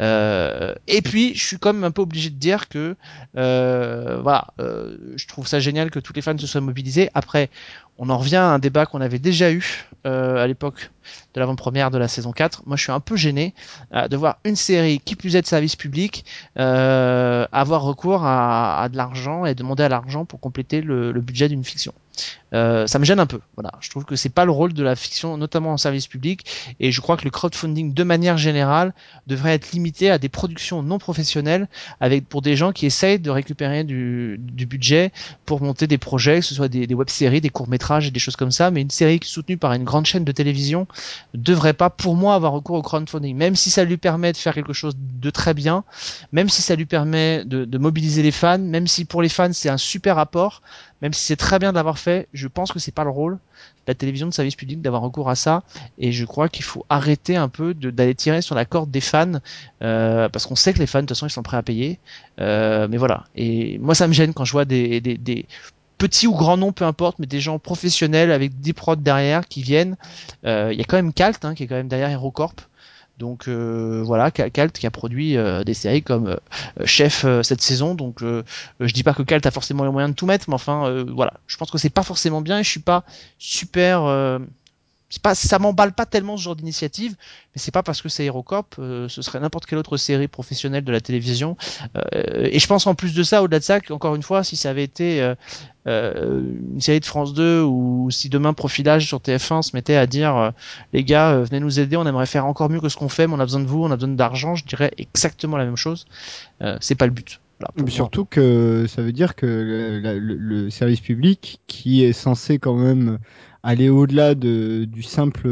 Euh, et puis, je suis quand même un peu obligé de dire que, euh, voilà, euh, je trouve ça génial que tous les fans se soient mobilisés. Après, on en revient à un débat qu'on avait déjà eu euh, à l'époque de l'avant-première de la saison quatre. Moi, je suis un peu gêné euh, de voir une série qui plus est de service public euh, avoir recours à, à de l'argent et demander à l'argent pour compléter le, le budget d'une fiction. Euh, ça me gêne un peu. Voilà, je trouve que c'est pas le rôle de la fiction, notamment en service public, et je crois que le crowdfunding de manière générale devrait être limité à des productions non professionnelles, avec pour des gens qui essayent de récupérer du, du budget pour monter des projets, que ce soit des, des web-séries, des courts-métrages et des choses comme ça. Mais une série soutenue par une grande chaîne de télévision devrait pas, pour moi, avoir recours au crowdfunding, même si ça lui permet de faire quelque chose de très bien, même si ça lui permet de, de mobiliser les fans, même si pour les fans c'est un super apport. Même si c'est très bien d'avoir fait, je pense que c'est pas le rôle de la télévision de service public d'avoir recours à ça, et je crois qu'il faut arrêter un peu de, d'aller tirer sur la corde des fans, euh, parce qu'on sait que les fans de toute façon ils sont prêts à payer, euh, mais voilà. Et moi ça me gêne quand je vois des, des, des petits ou grands noms, peu importe, mais des gens professionnels avec des prods derrière qui viennent. Euh, y a quand même Calt hein, qui est quand même derrière HeroCorp. Donc euh, voilà, Calt qui a produit euh, des séries comme euh, Chef euh, cette saison. Donc euh, je dis pas que Calt a forcément les moyens de tout mettre, mais enfin euh, voilà, je pense que c'est pas forcément bien. Et je suis pas super, euh, c'est pas, ça m'emballe pas tellement ce genre d'initiative. Mais c'est pas parce que c'est HeroCorp, euh, ce serait n'importe quelle autre série professionnelle de la télévision. Euh, et je pense en plus de ça, au-delà de ça, qu'encore une fois, si ça avait été euh, Euh, une série de France deux, ou si demain Profilage sur T F un se mettait à dire euh, les gars euh, venez nous aider, on aimerait faire encore mieux que ce qu'on fait, mais on a besoin de vous, on a besoin d'argent, je dirais exactement la même chose. Euh, c'est pas le but. Voilà, mais surtout que ça veut dire que le, le, le service public, qui est censé quand même aller au-delà de, du simple,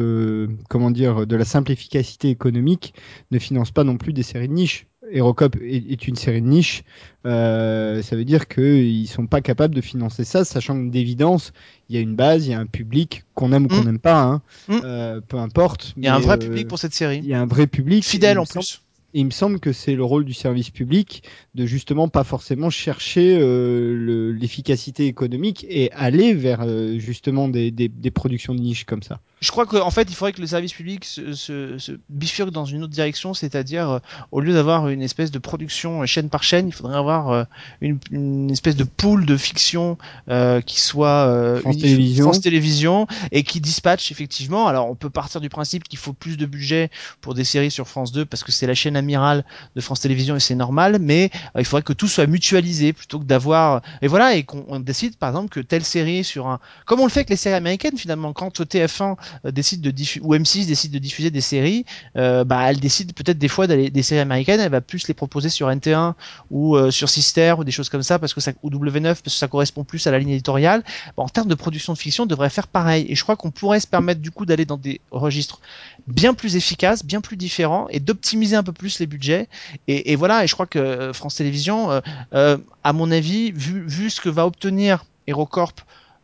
comment dire, de la simple efficacité économique, ne finance pas non plus des séries de niche. Hérocop est une série de niche, euh, ça veut dire qu'ils ne sont pas capables de financer ça, sachant que d'évidence, il y a une base, il y a un public, qu'on aime ou qu'on n'aime mmh. pas, hein, mmh. euh, peu importe. Il y a un vrai euh, public pour cette série. Il y a un vrai public. Fidèle en plus. Semble, et il me semble que c'est le rôle du service public de justement pas forcément chercher euh, le, l'efficacité économique et aller vers euh, justement des, des, des productions de niche comme ça. Je crois qu'en fait, il faudrait que le service public se, se, se bifurque dans une autre direction, c'est-à-dire euh, au lieu d'avoir une espèce de production euh, chaîne par chaîne, il faudrait avoir euh, une, une espèce de pool de fiction euh, qui soit euh, France, unif- télévision. France Télévision et qui dispatche effectivement. Alors, on peut partir du principe qu'il faut plus de budget pour des séries sur France deux parce que c'est la chaîne amirale de France Télévisions et c'est normal, mais euh, il faudrait que tout soit mutualisé plutôt que d'avoir et voilà et qu'on on décide par exemple que telle série sur un comme on le fait avec les séries américaines finalement quand T F un décide de diffu- ou M six décide de diffuser des séries, euh, bah elle décide peut-être des fois d'aller des séries américaines, elle va plus les proposer sur N T un ou euh, sur Sister ou des choses comme ça parce que ça ou W neuf parce que ça correspond plus à la ligne éditoriale. Bah, en termes de production de fiction, on devrait faire pareil et je crois qu'on pourrait se permettre du coup d'aller dans des registres bien plus efficaces, bien plus différents et d'optimiser un peu plus les budgets et, et voilà et je crois que France Télévisions, euh, euh, à mon avis, vu, vu ce que va obtenir HeroCorp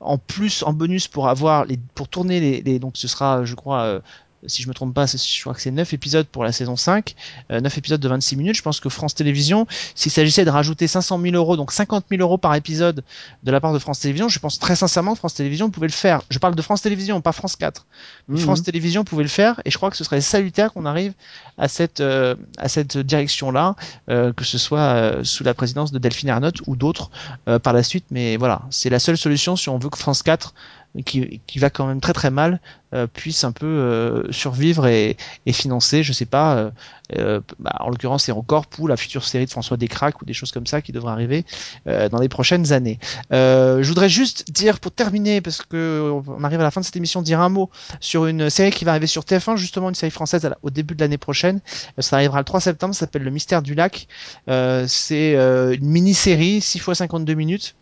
en plus, en bonus pour avoir les, pour tourner les, les donc ce sera, je crois, euh, si je me trompe pas, je crois que c'est neuf épisodes pour la saison cinq, euh, neuf épisodes de vingt-six minutes. Je pense que France Télévisions, s'il s'agissait de rajouter cinq cent mille euros, donc cinquante mille euros par épisode de la part de France Télévisions, je pense très sincèrement que France Télévisions pouvait le faire. Je parle de France Télévisions, pas France quatre. Mmh. France Télévisions pouvait le faire et je crois que ce serait salutaire qu'on arrive à cette, euh, à cette direction-là, euh, que ce soit euh, sous la présidence de Delphine Ernotte ou d'autres euh, par la suite. Mais voilà, c'est la seule solution si on veut que France quatre Qui, qui va quand même très très mal euh, puisse un peu euh, survivre et, et financer, je sais pas euh, euh, bah, en l'occurrence HeroCorp ou la future série de François Descraques ou des choses comme ça qui devraient arriver euh, dans les prochaines années. Euh, je voudrais juste dire pour terminer, parce que on arrive à la fin de cette émission, dire un mot sur une série qui va arriver sur T F un, justement une série française à la, au début de l'année prochaine, euh, ça arrivera le trois septembre, ça s'appelle Le Mystère du Lac, euh, c'est euh, une mini-série six fois cinquante-deux minutes.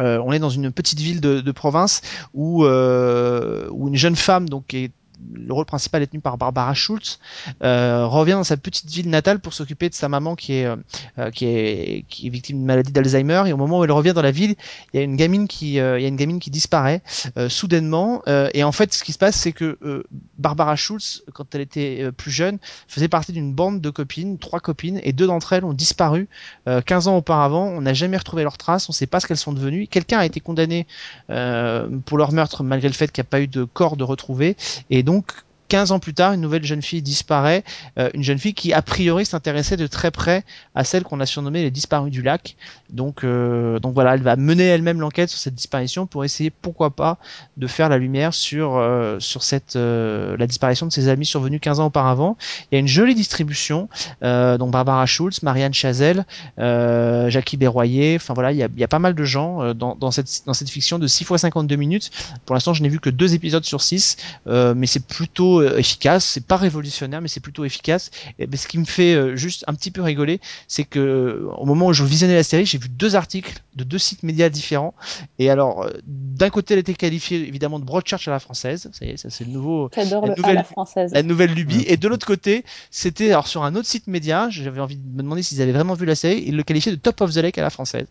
Euh, on est dans une petite ville de, de province où, euh, où une jeune femme, donc, est, le rôle principal est tenu par Barbara Schultz, euh, revient dans sa petite ville natale pour s'occuper de sa maman qui est, euh, qui est, qui est victime d'une maladie d'Alzheimer. Et au moment où elle revient dans la ville, il y a une gamine qui, euh, il y a une gamine qui disparaît euh, soudainement. Euh, et en fait, ce qui se passe, c'est que euh, Barbara Schultz, quand elle était euh, plus jeune, faisait partie d'une bande de copines, trois copines, et deux d'entre elles ont disparu euh, quinze ans auparavant. On n'a jamais retrouvé leurs traces, on ne sait pas ce qu'elles sont devenues. Quelqu'un a été condamné euh, pour leur meurtre malgré le fait qu'il n'y a pas eu de corps de retrouver. Et donc, Donc, quinze ans plus tard, une nouvelle jeune fille disparaît, euh, une jeune fille qui a priori s'intéressait de très près à celle qu'on a surnommée les disparus du lac. Donc, euh, donc voilà, elle va mener elle-même l'enquête sur cette disparition pour essayer, pourquoi pas, de faire la lumière sur euh, sur cette euh, la disparition de ses amis survenus quinze ans auparavant. Il y a une jolie distribution, euh, donc Barbara Schultz, Marianne Chazelle, euh, Jackie Berroyer. Enfin voilà, il y a, il y a pas mal de gens euh, dans dans cette dans cette fiction de six fois cinquante-deux minutes. Pour l'instant, je n'ai vu que deux épisodes sur six, euh, mais c'est plutôt efficace, c'est pas révolutionnaire mais c'est plutôt efficace. Et ben, ce qui me fait euh, juste un petit peu rigoler, c'est que au moment où je visionnais la série, j'ai vu deux articles de deux sites médias différents et alors euh, d'un côté elle était qualifiée évidemment de broadchurch à la française, ça y est, ça c'est le nouveau J'adore la, le nouvelle, à la, française. la nouvelle lubie mmh. Et de l'autre côté c'était alors sur un autre site média, j'avais envie de me demander s'ils avaient vraiment vu la série, ils le qualifiaient de top of the lake à la française.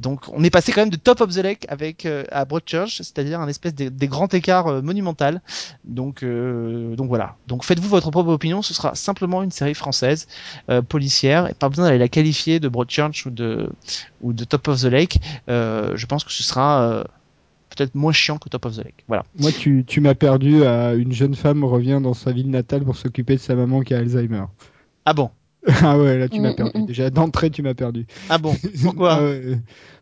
Donc on est passé quand même de top of the lake avec, euh, à broadchurch, c'est-à-dire un espèce de, des grands écarts euh, monumental. Donc euh, donc voilà, donc faites-vous votre propre opinion, ce sera simplement une série française euh, policière, et pas besoin d'aller la qualifier de Broadchurch ou de, ou de Top of the Lake, euh, je pense que ce sera euh, peut-être moins chiant que Top of the Lake. Voilà. Moi tu, tu m'as perdu à une jeune femme revient dans sa ville natale pour s'occuper de sa maman qui a Alzheimer. Ah bon? Ah ouais, là tu m'as perdu, déjà d'entrée tu m'as perdu. Ah bon, pourquoi? Ah ouais.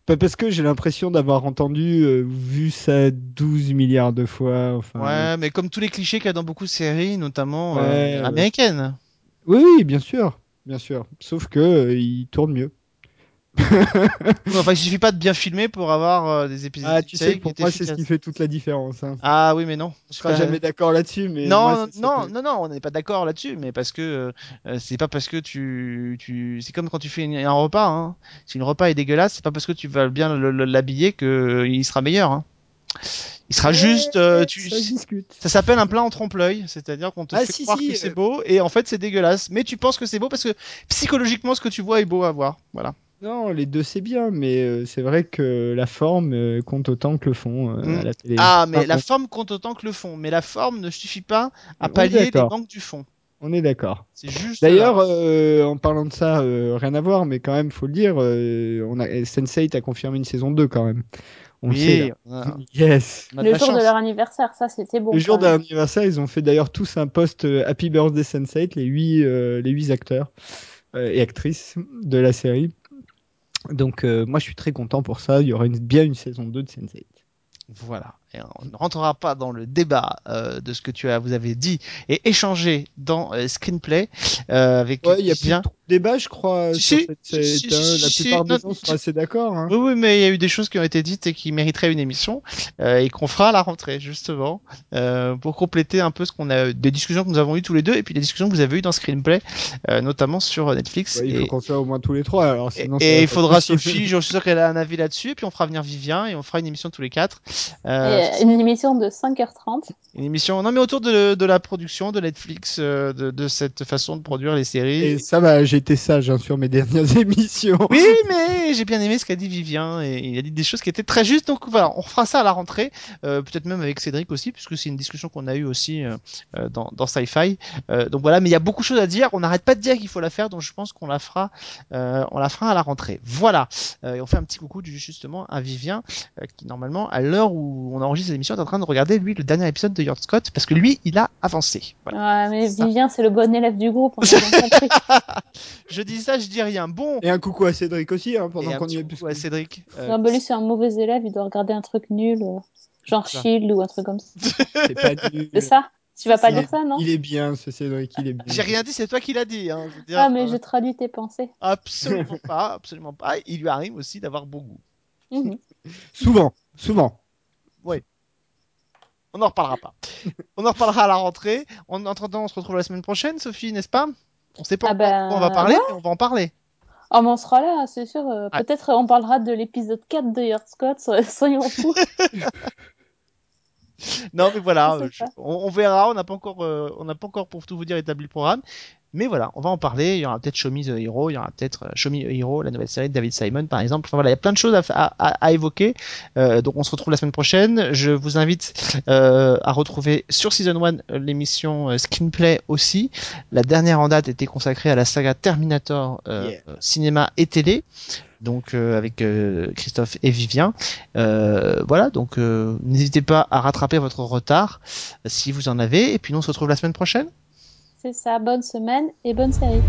Bah parce que j'ai l'impression d'avoir entendu, euh, vu ça douze milliards de fois. Enfin, ouais, mais comme tous les clichés qu'il y a dans beaucoup de séries, notamment ouais, euh, américaines. Oui, oui, bien sûr, bien sûr. Sauf que euh, ils tournent mieux. Enfin, il suffit pas de bien filmer pour avoir euh, des épisodes. Ah, tu sais, pour moi, efficace. C'est ce qui fait toute la différence. Hein. Ah oui, mais non. Je serai jamais d'accord là-dessus. Mais non, moi, c'est, non, c'est... non, non, on n'est pas d'accord là-dessus. Mais parce que euh, c'est pas parce que tu, tu, c'est comme quand tu fais une, un repas. Hein. Si le repas est dégueulasse, c'est pas parce que tu vas bien le, le, l'habiller que il sera meilleur. Hein. Il sera ouais, juste. Euh, tu... Ça discute. Ça s'appelle un plat en trompe-l'œil, c'est-à-dire qu'on te ah, fait si, croire si, que euh... c'est beau et en fait c'est dégueulasse. Mais tu penses que c'est beau parce que psychologiquement ce que tu vois est beau à voir. Voilà. Non, les deux c'est bien, mais euh, c'est vrai que la forme euh, compte autant que le fond euh, mmh. à la télé. Ah, mais la forme compte autant que le fond, mais la forme ne suffit pas à pallier les manques du fond. On est d'accord. C'est juste. D'ailleurs, euh, en parlant de ça, euh, rien à voir, mais quand même, faut le dire, euh, on a... Sense eight a confirmé une saison deux quand même. On oui, sait, là. Yes. Le jour chance. de leur anniversaire, ça c'était bon. Le jour de leur anniversaire, ils ont fait d'ailleurs tous un post Happy Birthday Sense eight, les huit euh, les huit acteurs euh, et actrices de la série. Donc euh, moi je suis très content pour ça, il y aura une, bien une saison deux de Sense eight. Voilà, et on ne rentrera pas dans le débat euh, de ce que tu as, vous avez dit et échangé dans euh, Screenplay euh, avec. Ouais, il y a bien... plus de débat, je crois. Si, sur cette, si, si, hein, si, la si, plupart si, des non, gens sont si, assez d'accord. Hein. Oui, oui, mais il y a eu des choses qui ont été dites et qui mériteraient une émission euh, et qu'on fera à la rentrée justement euh, pour compléter un peu ce qu'on a, des discussions que nous avons eues tous les deux et puis les discussions que vous avez eues dans Screenplay, euh, notamment sur Netflix. Ouais, il faut et... qu'on soit au moins tous les trois. Alors, sinon, et il faudra Sophie, je suis sûr qu'elle a un avis là-dessus et puis on fera venir Vivien et on fera une émission tous les quatre. Euh, une émission de cinq heures trente. Une émission, non mais autour de, de la production de Netflix, de, de cette façon de produire les séries. Et ça va, j'ai été sage hein, sur mes dernières émissions. Oui, mais j'ai bien aimé ce qu'a dit Vivien et il a dit des choses qui étaient très justes. Donc voilà, on fera ça à la rentrée, euh, peut-être même avec Cédric aussi, puisque c'est une discussion qu'on a eue aussi euh, dans, dans Sci-Fi. Euh, donc voilà, mais il y a beaucoup de choses à dire. On n'arrête pas de dire qu'il faut la faire, donc je pense qu'on la fera, euh, on la fera à la rentrée. Voilà, euh, et on fait un petit coucou justement à Vivien euh, qui normalement à l'heure où on enregistre l'émission, est en train de regarder lui le dernier épisode de Yard Scott parce que lui, il a avancé. Voilà. Ouais, mais Vivien, c'est le bon élève du groupe. On a je dis ça, je dis rien. Bon. Et un coucou à Cédric aussi, hein, pendant qu'on y est. Coucou à Cédric. Euh... Non, mais lui, c'est un mauvais élève. Il doit regarder un truc nul, euh, genre Shield ou un truc comme ça. C'est pas nul. C'est ça. Tu vas pas c'est... dire ça, non ? Il est bien, ce Cédric, il est bien. J'ai rien dit, c'est toi qui l'as dit. Hein. Je veux dire, ah, mais euh... je traduis tes pensées. Absolument pas, absolument pas. Il lui arrive aussi d'avoir bon goût. Mm-hmm. Souvent, souvent. Oui. On n'en reparlera pas. On en reparlera à la rentrée. En attendant, on se retrouve la semaine prochaine, Sophie, n'est-ce pas ? On ne sait pas ah ben... on va parler, ouais. mais on va en parler. Ah, mais on sera là, c'est sûr. Ah. Peut-être on parlera de l'épisode quatre de Yard Scott, soyons fous. Non, mais voilà, je, on, on verra. On n'a pas encore, euh, on n'a pas encore pour tout vous dire établi le programme. Mais voilà, on va en parler. Il y aura peut-être Show Me the Hero, il y aura peut-être Show Me the Hero, la nouvelle série de David Simon, par exemple. Enfin voilà, il y a plein de choses à, à, à évoquer. Euh, donc on se retrouve la semaine prochaine. Je vous invite euh, à retrouver sur Season un l'émission Screenplay aussi. La dernière en date était consacrée à la saga Terminator euh, yeah. cinéma et télé. Donc euh, avec euh, Christophe et Vivien. Euh, voilà, donc euh, n'hésitez pas à rattraper votre retard si vous en avez. Et puis nous on se retrouve la semaine prochaine. C'est ça, bonne semaine et bonne série.